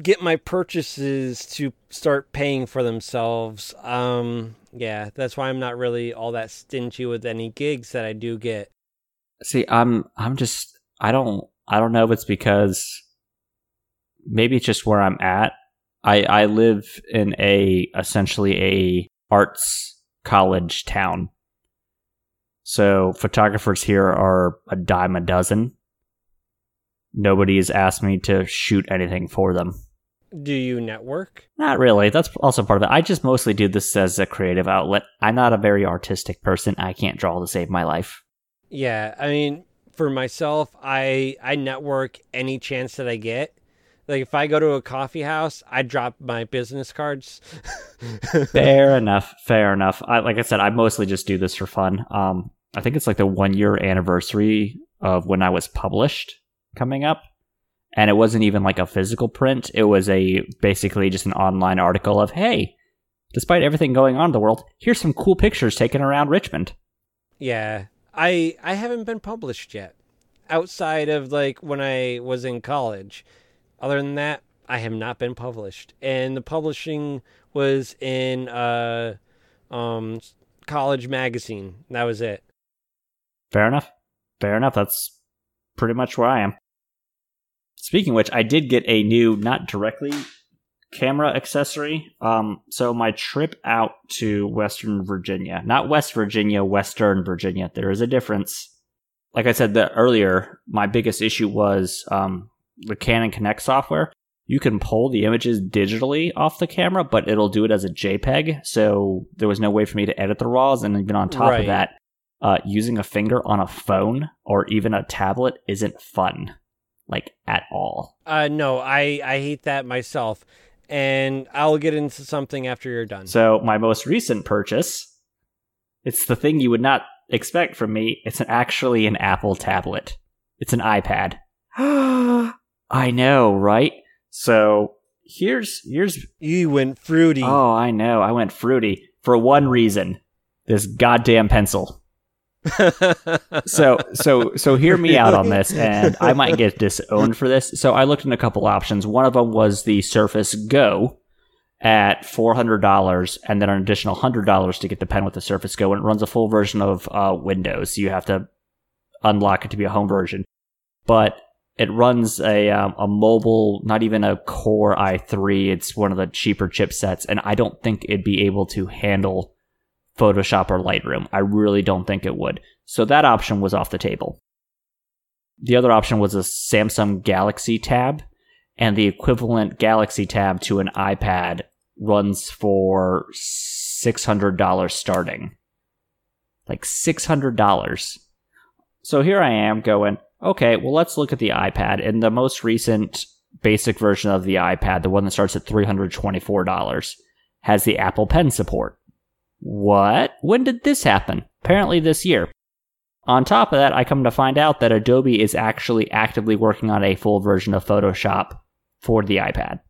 get my purchases to start paying for themselves. Um, yeah, that's why I'm not really all that stingy with any gigs that I do get. See, I'm I'm just, I don't, I don't know if it's because... Maybe it's just where I'm at. I, I live in a essentially a arts college town. So photographers here are a dime a dozen. Nobody has asked me to shoot anything for them. Do you network? Not really. That's also part of it. I just mostly do this as a creative outlet. I'm not a very artistic person. I can't draw to save my life. Yeah, I mean, for myself, I I network any chance that I get. Like, if I go to a coffee house, I drop my business cards. Fair enough. Fair enough. I, like I said, I mostly just do this for fun. Um, I think it's like the one-year anniversary of when I was published coming up. And it wasn't even like a physical print. It was a basically just an online article of, hey, despite everything going on in the world, here's some cool pictures taken around Richmond. Yeah. I I haven't been published yet. Outside of like when I was in college. Other than that, I have not been published. And the publishing was in uh um college magazine. That was it. Fair enough. Fair enough. That's pretty much where I am. Speaking of which, I did get a new, not directly camera accessory. Um, so my trip out to Western Virginia, not West Virginia, Western Virginia, there is a difference. Like I said the, earlier, my biggest issue was um, the Canon Connect software. You can pull the images digitally off the camera, but it'll do it as a JPEG. So there was no way for me to edit the RAWs. And even on top right. of that, uh, using a finger on a phone or even a tablet isn't fun. Like, at all. Uh, no, I, I hate that myself. And I'll get into something after you're done. So, my most recent purchase, it's the thing you would not expect from me. It's an, actually an Apple tablet. It's an iPad. I know, right? So, here's... here's You went fruity. Oh, I know. I went fruity. For one reason. This goddamn pencil. so so so hear me out on this, and I might get disowned for this. So I looked in a couple options. One of them was the Surface Go at four hundred dollars, and then an additional one hundred dollars to get the pen with the Surface Go, and it runs a full version of uh, Windows. You have to unlock it to be a home version. But it runs a um, a mobile, not even a Core i three. It's one of the cheaper chipsets, and I don't think it'd be able to handle Photoshop or Lightroom. I really don't think it would. So that option was off the table. The other option was a Samsung Galaxy Tab, and the equivalent Galaxy Tab to an iPad runs for six hundred dollars starting. Like six hundred dollars. So here I am going, okay, well, let's look at the iPad. And the most recent basic version of the iPad, the one that starts at three hundred twenty-four dollars, has the Apple Pen support. What? When did this happen? Apparently this year. On top of that, I come to find out that Adobe is actually actively working on a full version of Photoshop for the iPad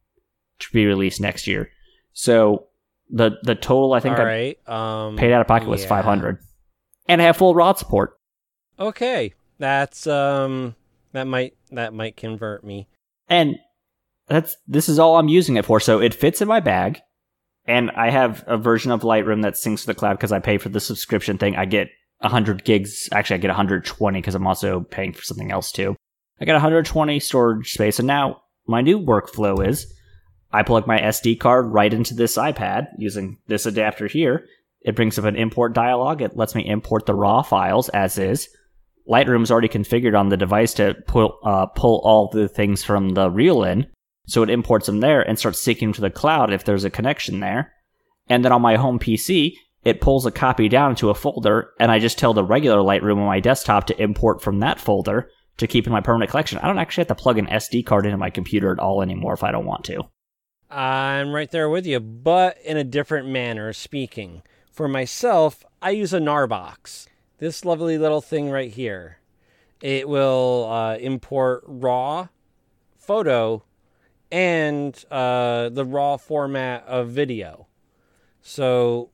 to be released next year. So the the total I think All right, I um, paid out of pocket yeah. was five hundred dollars. And I have full RAW support. Okay. That's um that might that might convert me. And that's this is all I'm using it for. So it fits in my bag. And I have a version of Lightroom that syncs to the cloud because I pay for the subscription thing. I get one hundred gigs. Actually, I get one hundred twenty because I'm also paying for something else too. I got one hundred twenty storage space. And now my new workflow is I plug my S D card right into this iPad using this adapter here. It brings up an import dialog. It lets me import the RAW files as is. Lightroom's already configured on the device to pull, uh, pull all the things from the reel in. So it imports them there and starts syncing to the cloud if there's a connection there. And then on my home P C, it pulls a copy down to a folder, and I just tell the regular Lightroom on my desktop to import from that folder to keep in my permanent collection. I don't actually have to plug an S D card into my computer at all anymore if I don't want to. I'm right there with you, but in a different manner of speaking. For myself, I use a Gnarbox. This lovely little thing right here. It will uh, import RAW, photo, and uh, the RAW format of video. So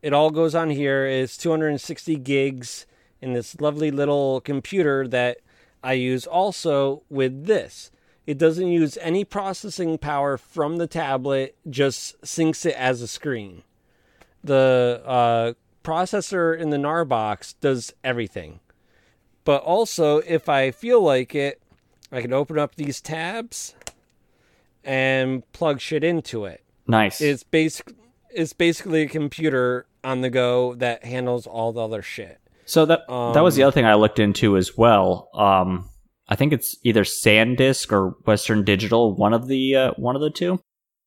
it all goes on here. It's two hundred sixty gigs in this lovely little computer that I use also with this. It doesn't use any processing power from the tablet, just syncs it as a screen. The uh, processor in the Gnarbox does everything. But also, if I feel like it, I can open up these tabs and plug shit into it. Nice. It's basic. It's basically a computer on the go that handles all the other shit. So that um, that was the other thing I looked into as well. Um, I think it's either SanDisk or Western Digital, one of the uh, one of the two.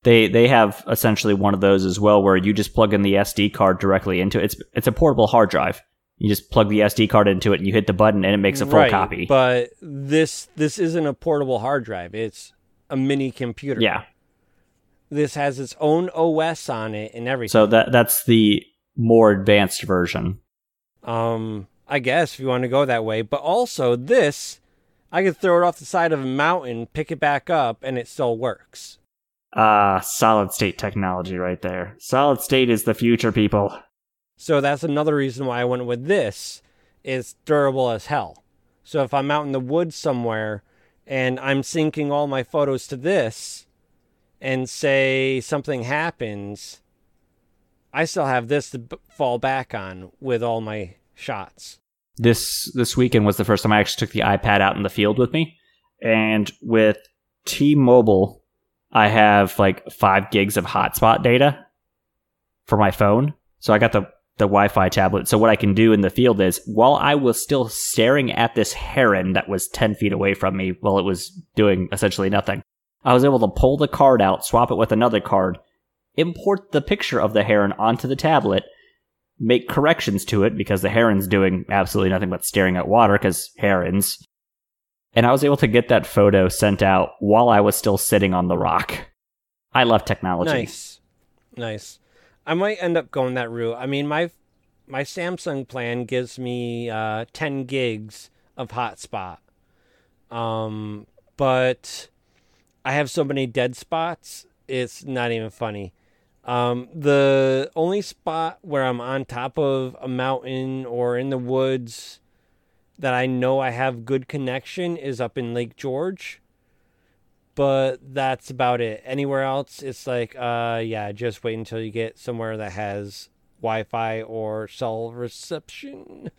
They they have essentially one of those as well, where you just plug in the S D card directly into it. It's it's a portable hard drive. You just plug the S D card into it, and you hit the button, and it makes a full right, copy. But this this isn't a portable hard drive. It's a mini computer. Yeah. This has its own O S on it and everything. So that that's the more advanced version. Um, I guess if you want to go that way. But also this, I could throw it off the side of a mountain, pick it back up, and it still works. Ah, uh, solid state technology right there. Solid state is the future, people. So that's another reason why I went with this. It's durable as hell. So if I'm out in the woods somewhere and I'm syncing all my photos to this and say something happens, I still have this to b- fall back on with all my shots. This this weekend was the first time I actually took the iPad out in the field with me. And with T-Mobile, I have like five gigs of hotspot data for my phone. So I got the the Wi-Fi tablet. So what I can do in the field is, while I was still staring at this heron that was ten feet away from me while it was doing essentially nothing, I was able to pull the card out, swap it with another card, import the picture of the heron onto the tablet, make corrections to it because the heron's doing absolutely nothing but staring at water because herons. And I was able to get that photo sent out while I was still sitting on the rock. I love technology. Nice. Nice. I might end up going that route. I mean, my my Samsung plan gives me uh, ten gigs of hotspot. Um, but I have so many dead spots, it's not even funny. Um, the only spot where I'm on top of a mountain or in the woods that I know I have good connection is up in Lake George. But that's about it. Anywhere else, it's like, uh, yeah, just wait until you get somewhere that has Wi-Fi or cell reception.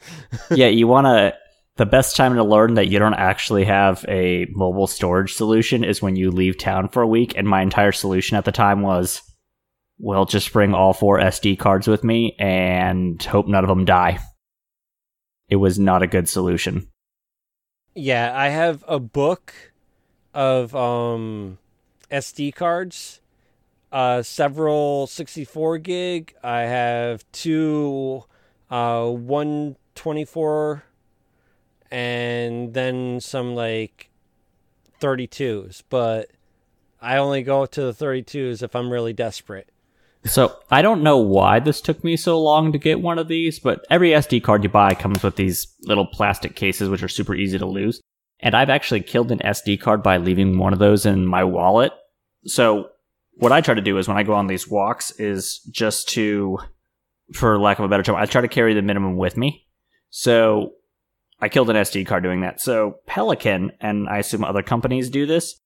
Yeah, you want to... The best time to learn that you don't actually have a mobile storage solution is when you leave town for a week. And my entire solution at the time was, well, just bring all four S D cards with me and hope none of them die. It was not a good solution. Yeah, I have a book of um, S D cards, uh, several sixty-four gig. I have two uh, one twenty-four, and then some like thirty-twos. But I only go to the thirty-twos if I'm really desperate. So I don't know why this took me so long to get one of these, but every S D card you buy comes with these little plastic cases, which are super easy to lose. And I've actually killed an S D card by leaving one of those in my wallet. So what I try to do is when I go on these walks is just to, for lack of a better term, I try to carry the minimum with me. So I killed an S D card doing that. So Pelican, and I assume other companies do this,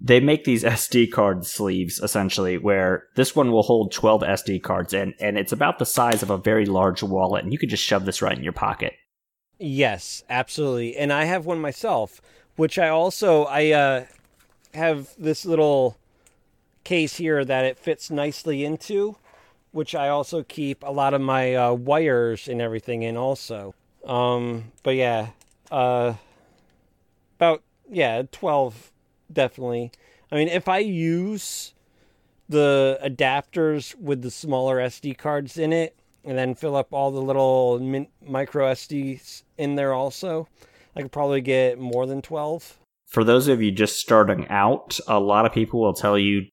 they make these S D card sleeves, essentially, where this one will hold twelve S D cards in, and it's about the size of a very large wallet, and you can just shove this right in your pocket. Yes, absolutely. And I have one myself, which I also, I uh, have this little case here that it fits nicely into, which I also keep a lot of my uh, wires and everything in also. Um, but yeah, uh, about, yeah, twelve, definitely. I mean, if I use the adapters with the smaller S D cards in it, and then fill up all the little min- micro S Ds in there also, I could probably get more than twelve. For those of you just starting out, a lot of people will tell you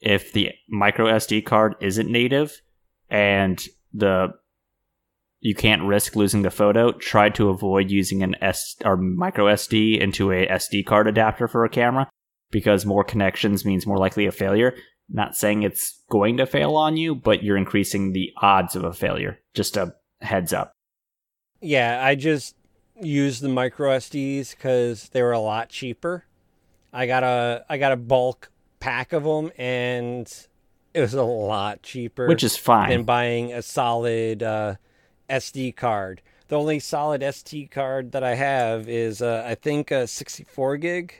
if the micro S D card isn't native and the you can't risk losing the photo, try to avoid using an S or micro S D into a S D card adapter for a camera, because more connections means more likely a failure. Not saying it's going to fail on you, but you're increasing the odds of a failure. Just a heads up. Yeah, I just used the micro S Ds because they were a lot cheaper. I got a I got a bulk pack of them, and it was a lot cheaper, which is fine, than buying a solid uh, S D card. The only solid S D card that I have is uh, I think a sixty-four gig.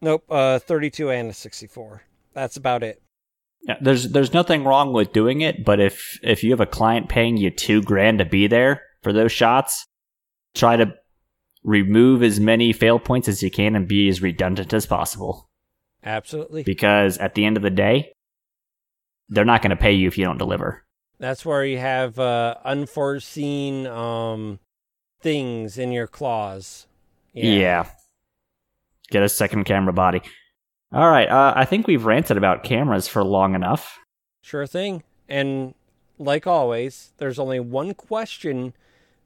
Nope, uh, thirty-two and a sixty-four. That's about it. There's there's nothing wrong with doing it, but if, if you have a client paying you two grand to be there for those shots, try to remove as many fail points as you can and be as redundant as possible. Absolutely. Because at the end of the day, they're not going to pay you if you don't deliver. That's where you have uh, unforeseen um, things in your claws. Yeah. yeah. Get a second camera body. All right, uh, I think we've ranted about cameras for long enough. Sure thing. And like always, there's only one question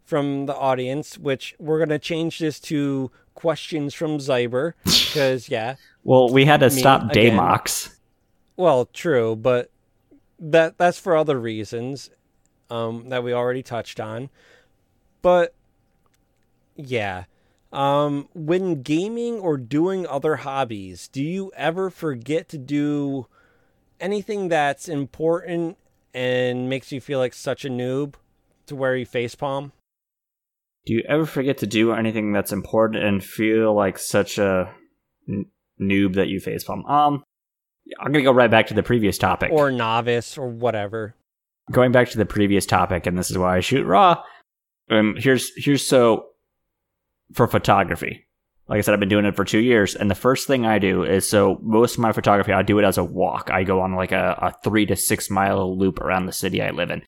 from the audience, which we're going to change this to questions from Zyber, because, yeah. Well, we had to stop Daymox. Well, true, but that that's for other reasons um, that we already touched on. But, yeah. Um, when gaming or doing other hobbies, do you ever forget to do anything that's important and makes you feel like such a noob to where you facepalm? Do you ever forget to do anything that's important and feel like such a n- noob that you facepalm? Um, I'm going to go right back to the previous topic. Or novice or whatever. Going back to the previous topic, and this is why I shoot raw. Um, here's here's so... For photography. Like I said, I've been doing it for two years. And the first thing I do is, so most of my photography, I do it as a walk. I go on like a, a three to six mile loop around the city I live in.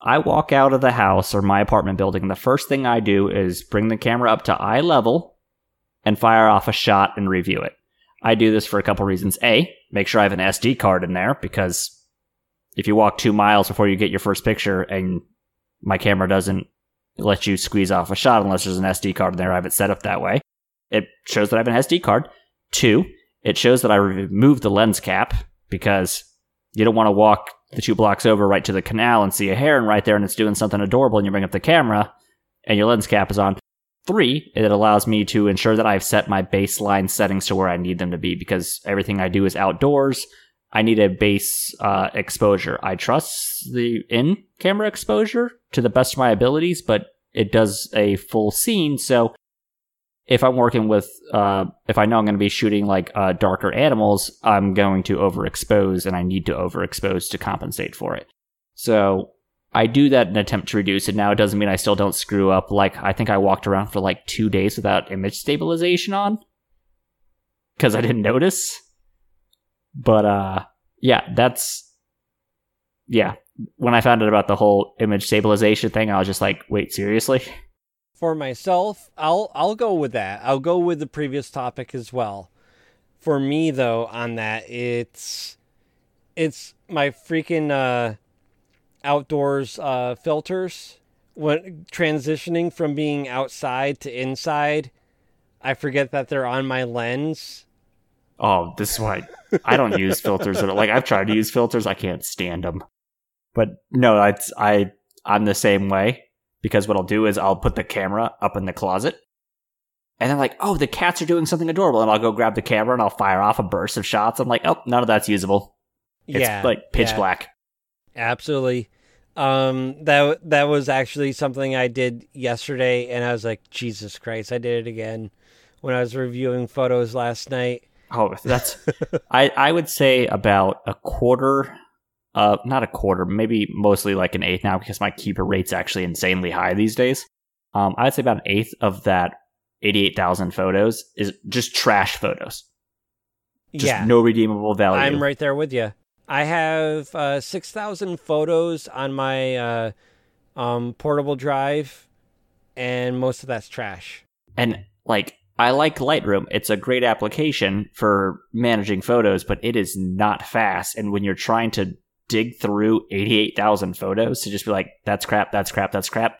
I walk out of the house or my apartment building. And the first thing I do is bring the camera up to eye level and fire off a shot and review it. I do this for a couple reasons. A, make sure I have an S D card in there, because if you walk two miles before you get your first picture and my camera doesn't let you squeeze off a shot unless there's an S D card in there. I have it set up that way. It shows that I have an S D card. Two, it shows that I removed the lens cap, because you don't want to walk the two blocks over right to the canal and see a heron right there and it's doing something adorable and you bring up the camera and your lens cap is on. Three, it allows me to ensure that I've set my baseline settings to where I need them to be, because everything I do is outdoors. I need a base uh, exposure. I trust the in-camera exposure to the best of my abilities, but it does a full scene. So if I'm working with, uh, if I know I'm going to be shooting like uh, darker animals, I'm going to overexpose, and I need to overexpose to compensate for it. So I do that in an attempt to reduce it. Now, it doesn't mean I still don't screw up. Like, I think I walked around for like two days without image stabilization on because I didn't notice. But, uh, yeah, that's, yeah. When I found out about the whole image stabilization thing, I was just like, wait, seriously? For myself, I'll, I'll go with that. I'll go with the previous topic as well. For me, though, on that, it's, it's my freaking, uh, outdoors, uh, filters. When transitioning from being outside to inside, I forget that they're on my lens. Oh, this is why I don't use filters at all. Like, I've tried to use filters. I can't stand them. But no, that's, I, I'm the same way, because what I'll do is I'll put the camera up in the closet and then like, oh, the cats are doing something adorable. And I'll go grab the camera and I'll fire off a burst of shots. I'm like, oh, none of that's usable. It's yeah, like pitch yeah. black. Absolutely. Um, that, that was actually something I did yesterday. And I was like, Jesus Christ, I did it again when I was reviewing photos last night. Oh, that's, I, I would say about a quarter, uh, not a quarter, maybe mostly like an eighth now, because my keeper rate's actually insanely high these days. Um, I'd say about an eighth of that eighty-eight thousand photos is just trash photos. Just yeah. No redeemable value. I'm right there with you. I have uh, six thousand photos on my uh, um, portable drive, and most of that's trash. And like... I like Lightroom. It's a great application for managing photos, but it is not fast. And when you're trying to dig through eighty-eight thousand photos to just be like, that's crap, that's crap, that's crap,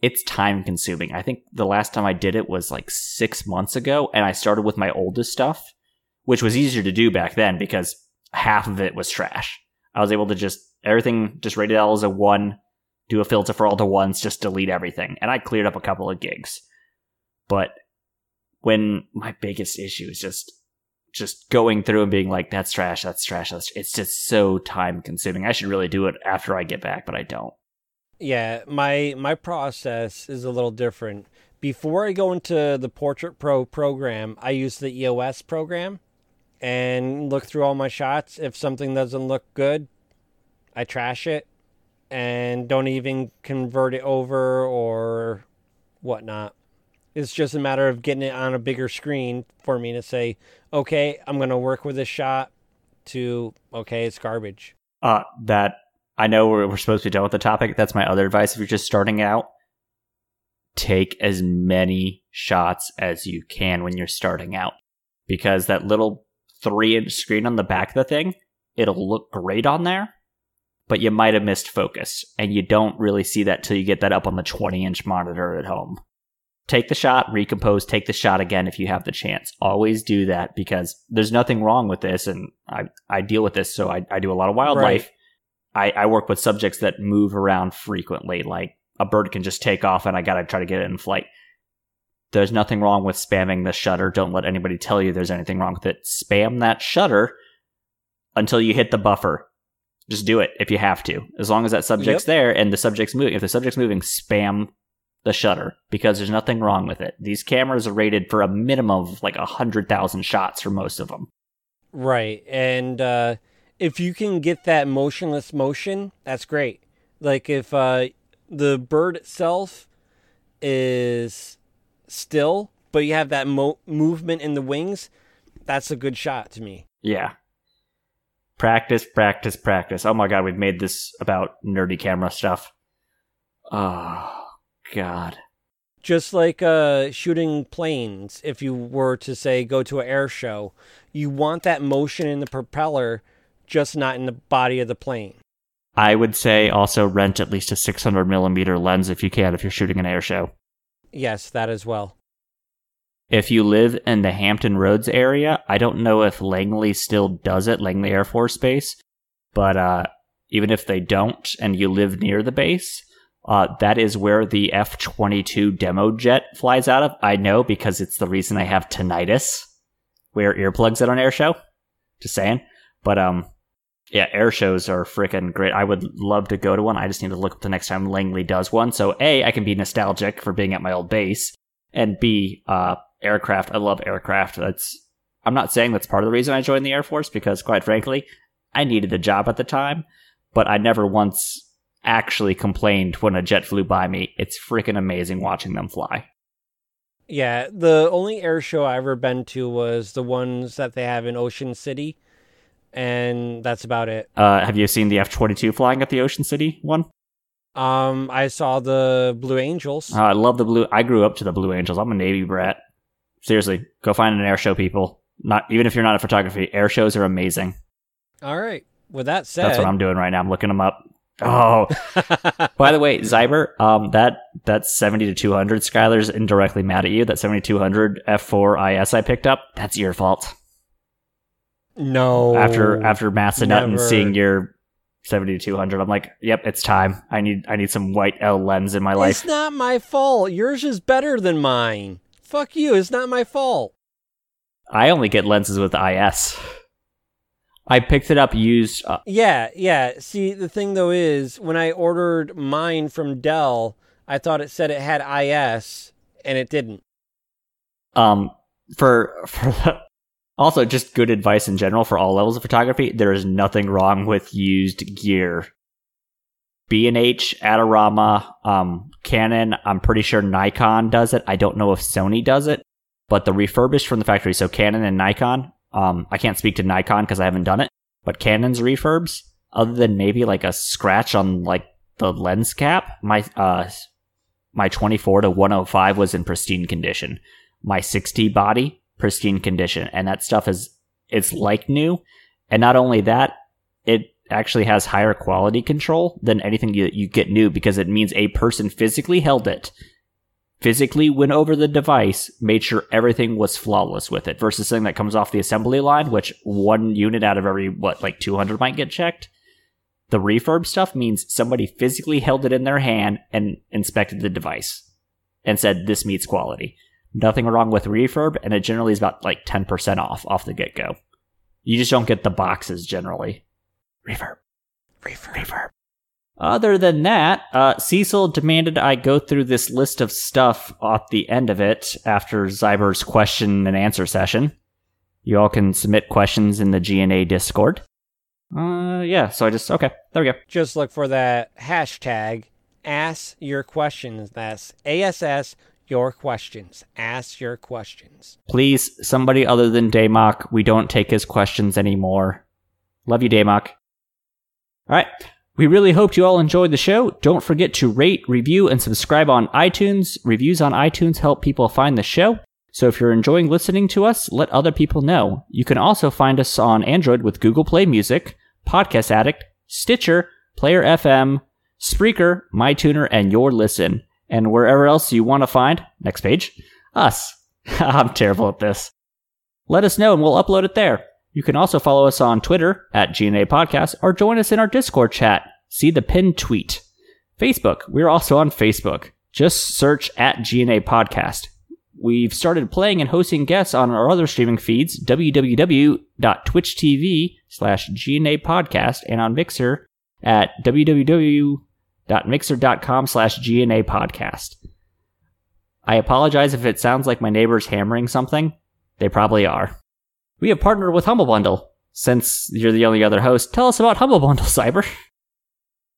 it's time consuming. I think the last time I did it was like six months ago, and I started with my oldest stuff, which was easier to do back then because half of it was trash. I was able to just, everything just rated L as a one, do a filter for all the ones, just delete everything. And I cleared up a couple of gigs. But when my biggest issue is just just going through and being like, that's trash, that's trash, that's tr-. It's just so time consuming. I should really do it after I get back, but I don't. Yeah, my my process is a little different. Before I go into the Portrait Pro program, I use the E O S program and look through all my shots. If something doesn't look good, I trash it and don't even convert it over or whatnot. It's just a matter of getting it on a bigger screen for me to say, okay, I'm going to work with this shot to, okay, it's garbage. Uh, that I know we're, we're supposed to be done with the topic. That's my other advice. If you're just starting out, take as many shots as you can when you're starting out, because that little three inch screen on the back of the thing, it'll look great on there, but you might have missed focus, and you don't really see that till you get that up on the twenty inch monitor at home. Take the shot, recompose, take the shot again if you have the chance. Always do that, because there's nothing wrong with this, and I, I deal with this, so I, I do a lot of wildlife. Right. I, I work with subjects that move around frequently, like a bird can just take off and I gotta try to get it in flight. There's nothing wrong with spamming the shutter. Don't let anybody tell you there's anything wrong with it. Spam that shutter until you hit the buffer. Just do it if you have to. As long as that subject's yep. there and the subject's moving. If the subject's moving, spam the shutter, because there's nothing wrong with it. These cameras are rated for a minimum of like one hundred thousand shots for most of them. Right. And uh, if you can get that motionless motion, that's great. Like if uh, the bird itself is still, but you have that mo- movement in the wings, that's a good shot to me. Yeah. Practice, practice, practice. Oh my God, we've made this about nerdy camera stuff. Oh, God. Just like uh, shooting planes, if you were to, say, go to an air show, you want that motion in the propeller, just not in the body of the plane. I would say also rent at least a six hundred millimeter lens if you can, if you're shooting an air show. Yes, that as well. If you live in the Hampton Roads area, I don't know if Langley still does it, Langley Air Force Base, but uh, even if they don't and you live near the base, uh, that is where the F twenty-two demo jet flies out of. I know, because it's the reason I have tinnitus. Wear earplugs at an air show. Just saying. But um, yeah, air shows are freaking great. I would love to go to one. I just need to look up the next time Langley does one. So A, I can be nostalgic for being at my old base, and B, uh, aircraft. I love aircraft. That's, I'm not saying that's part of the reason I joined the Air Force, because quite frankly, I needed the job at the time, but I never once actually complained when a jet flew by me. It's freaking amazing watching them fly. Yeah, the only air show I've ever been to was the ones that they have in Ocean City, and that's about it. Uh, have you seen the F twenty-two flying at the Ocean City one? Um, I saw the Blue Angels. Oh, I love the Blue. I grew up to the Blue Angels. I'm a Navy brat. Seriously, go find an air show, people. Not even if you're not in photography, air shows are amazing. All right. With that said, that's what I'm doing right now. I'm looking them up. Oh, by the way, Zyber, um, that that seventy to two hundred, Skylar's indirectly mad at you. That seventy to two hundred F four I S I picked up, that's your fault. No. After after Massanutten seeing your seventy to two hundred, I'm like, yep, it's time. I need I need some white L lens in my life. It's not my fault. Yours is better than mine. Fuck you, it's not my fault. I only get lenses with I S. I picked it up used. Uh, yeah, yeah. See, the thing though is, when I ordered mine from Dell, I thought it said it had I S, and it didn't. Um, for, for the, also, just good advice in general for all levels of photography, there is nothing wrong with used gear. B and H, Adorama, um, Canon, I'm pretty sure Nikon does it. I don't know if Sony does it, but the refurbished from the factory, so Canon and Nikon, um, I can't speak to Nikon because I haven't done it, but Canon's refurbs, other than maybe like a scratch on like the lens cap, my uh, my twenty-four to one oh five was in pristine condition. My six T body, pristine condition, and that stuff is, it's like new, and not only that, it actually has higher quality control than anything you, you get new, because it means a person physically held it, physically went over the device, made sure everything was flawless with it, versus something that comes off the assembly line, which one unit out of every, what, like two hundred might get checked. The refurb stuff means somebody physically held it in their hand and inspected the device and said, this meets quality. Nothing wrong with refurb, and it generally is about like ten percent off off the get-go. You just don't get the boxes generally. Reverb. Reverb. Reverb. Other than that, uh, Cecil demanded I go through this list of stuff at the end of it after Zyber's question and answer session. You all can submit questions in the G N A Discord. Uh, yeah, so I just, okay, there we go. Just look for that hashtag, ask your questions. That's A S S, your questions. Ask your questions. Please, somebody other than Daymok, we don't take his questions anymore. Love you, Daymok. All right. We really hope you all enjoyed the show. Don't forget to rate, review, and subscribe on iTunes. Reviews on iTunes help people find the show. So if you're enjoying listening to us, let other people know. You can also find us on Android with Google Play Music, Podcast Addict, Stitcher, Player F M, Spreaker, MyTuner, and Your Listen. And wherever else you want to find, next page, us. I'm terrible at this. Let us know and we'll upload it there. You can also follow us on Twitter at G N A Podcast or join us in our Discord chat. See the pinned tweet. Facebook. We're also on Facebook. Just search at G N A Podcast. We've started playing and hosting guests on our other streaming feeds, w w w dot twitch dot t v slash G N A podcast and on Mixer at w w w dot mixer dot com slash G N A podcast. I apologize if it sounds like my neighbor's hammering something. They probably are. We have partnered with Humble Bundle. Since you're the only other host, tell us about Humble Bundle, Cyber.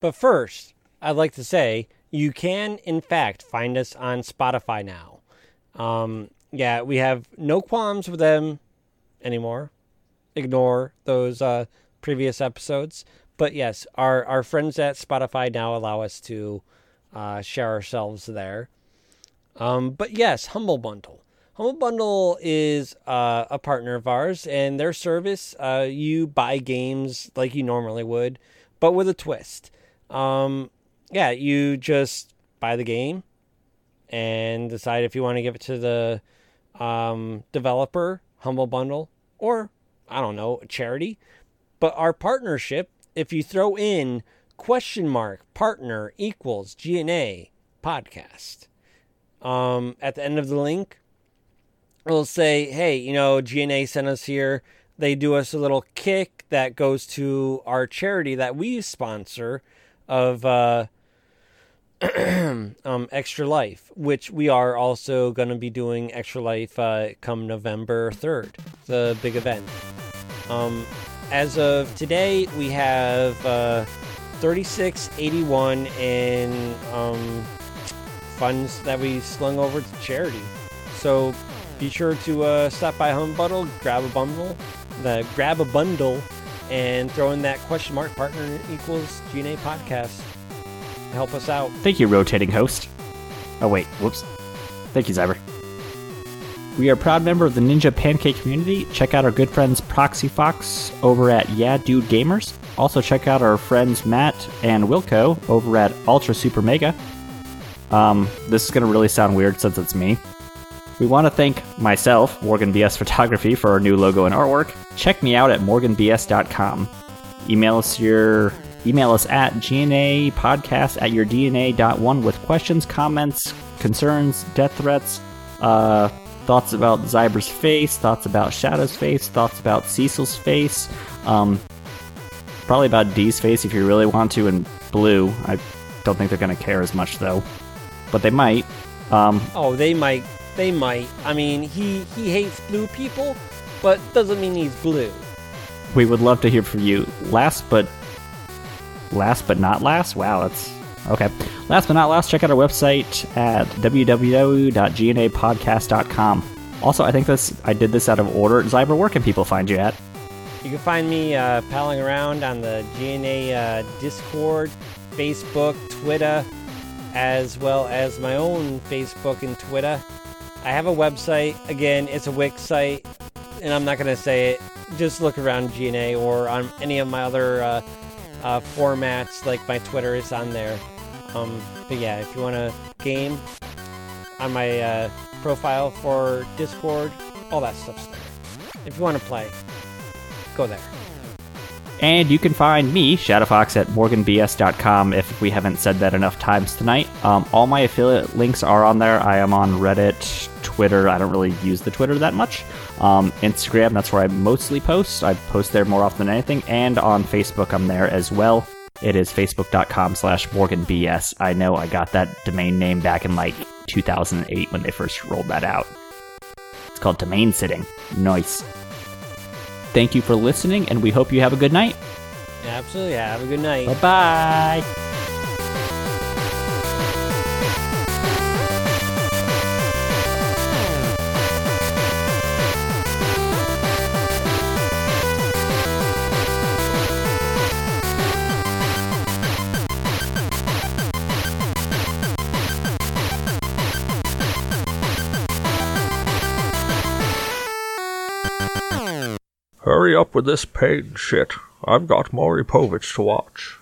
But first, I'd like to say you can, in fact, find us on Spotify now. Um, yeah, we have no qualms with them anymore. Ignore those uh, previous episodes. But yes, our, our friends at Spotify now allow us to uh, share ourselves there. Um, but yes, Humble Bundle. Humble Bundle is uh, a partner of ours, and their service, uh, you buy games like you normally would, but with a twist. Um, yeah, you just buy the game and decide if you want to give it to the um, developer, Humble Bundle, or, I don't know, a charity. But our partnership, if you throw in question mark partner equals G N A podcast, um, at the end of the link, we'll say, hey, you know, G N A sent us here. They do us a little kick that goes to our charity that we sponsor of uh, um, Extra Life, which we are also going to be doing Extra Life uh, come November third, the big event. Um, as of today, we have uh, thirty-six eighty-one in um, funds that we slung over to charity. So be sure to uh, stop by Humble Bundle, grab a bundle, uh, grab a bundle, and throw in that question mark partner equals G N A podcast. Help us out. Thank you, rotating host. Oh wait, whoops. Thank you, Zyber. We are a proud member of the Ninja Pancake community. Check out our good friends Proxy Fox over at Yeah Dude Gamers. Also check out our friends Matt and Wilco over at Ultra Super Mega. Um, this is gonna really sound weird since it's me. We want to thank myself, Morgan B S Photography, for our new logo and artwork. Check me out at morgan b s dot com. Email us your email us at g n a podcast at your d n a dot one with questions, comments, concerns, death threats, uh, thoughts about Zyber's face, thoughts about Shadow's face, thoughts about Cecil's face, um, probably about D's face if you really want to, and Blue. I don't think they're going to care as much, though. But they might. Um, oh, they might. They might. I mean, he, he hates blue people, but doesn't mean he's blue. We would love to hear from you. Last but... Last but not last? Wow, that's... Okay. Last but not last, check out our website at w w w dot g n a podcast dot com. Also, I think this I did this out of order. Zyber, where can people find you at? You can find me uh, palling around on the G N A uh, Discord, Facebook, Twitter, as well as my own Facebook and Twitter. I have a website. Again, it's a Wix site, and I'm not going to say it. Just look around G N A or on any of my other uh, uh, formats, like my Twitter is on there. Um, but yeah, if you want to game on my uh, profile for Discord, all that stuff's there. If you want to play, go there. And you can find me, Shadowfox, at morgan b s dot com if we haven't said that enough times tonight. Um, all my affiliate links are on there. I am on Reddit, Twitter. I don't really use the Twitter that much. Um, Instagram, that's where I mostly post. I post there more often than anything. And on Facebook, I'm there as well. It is facebook dot com slash morgan b s. I know I got that domain name back in like two thousand eight when they first rolled that out. It's called domain sitting. Nice. Thank you for listening, and we hope you have a good night. Absolutely. Have a good night. Bye-bye. Hurry up with this paid shit. I've got more Repovich to watch.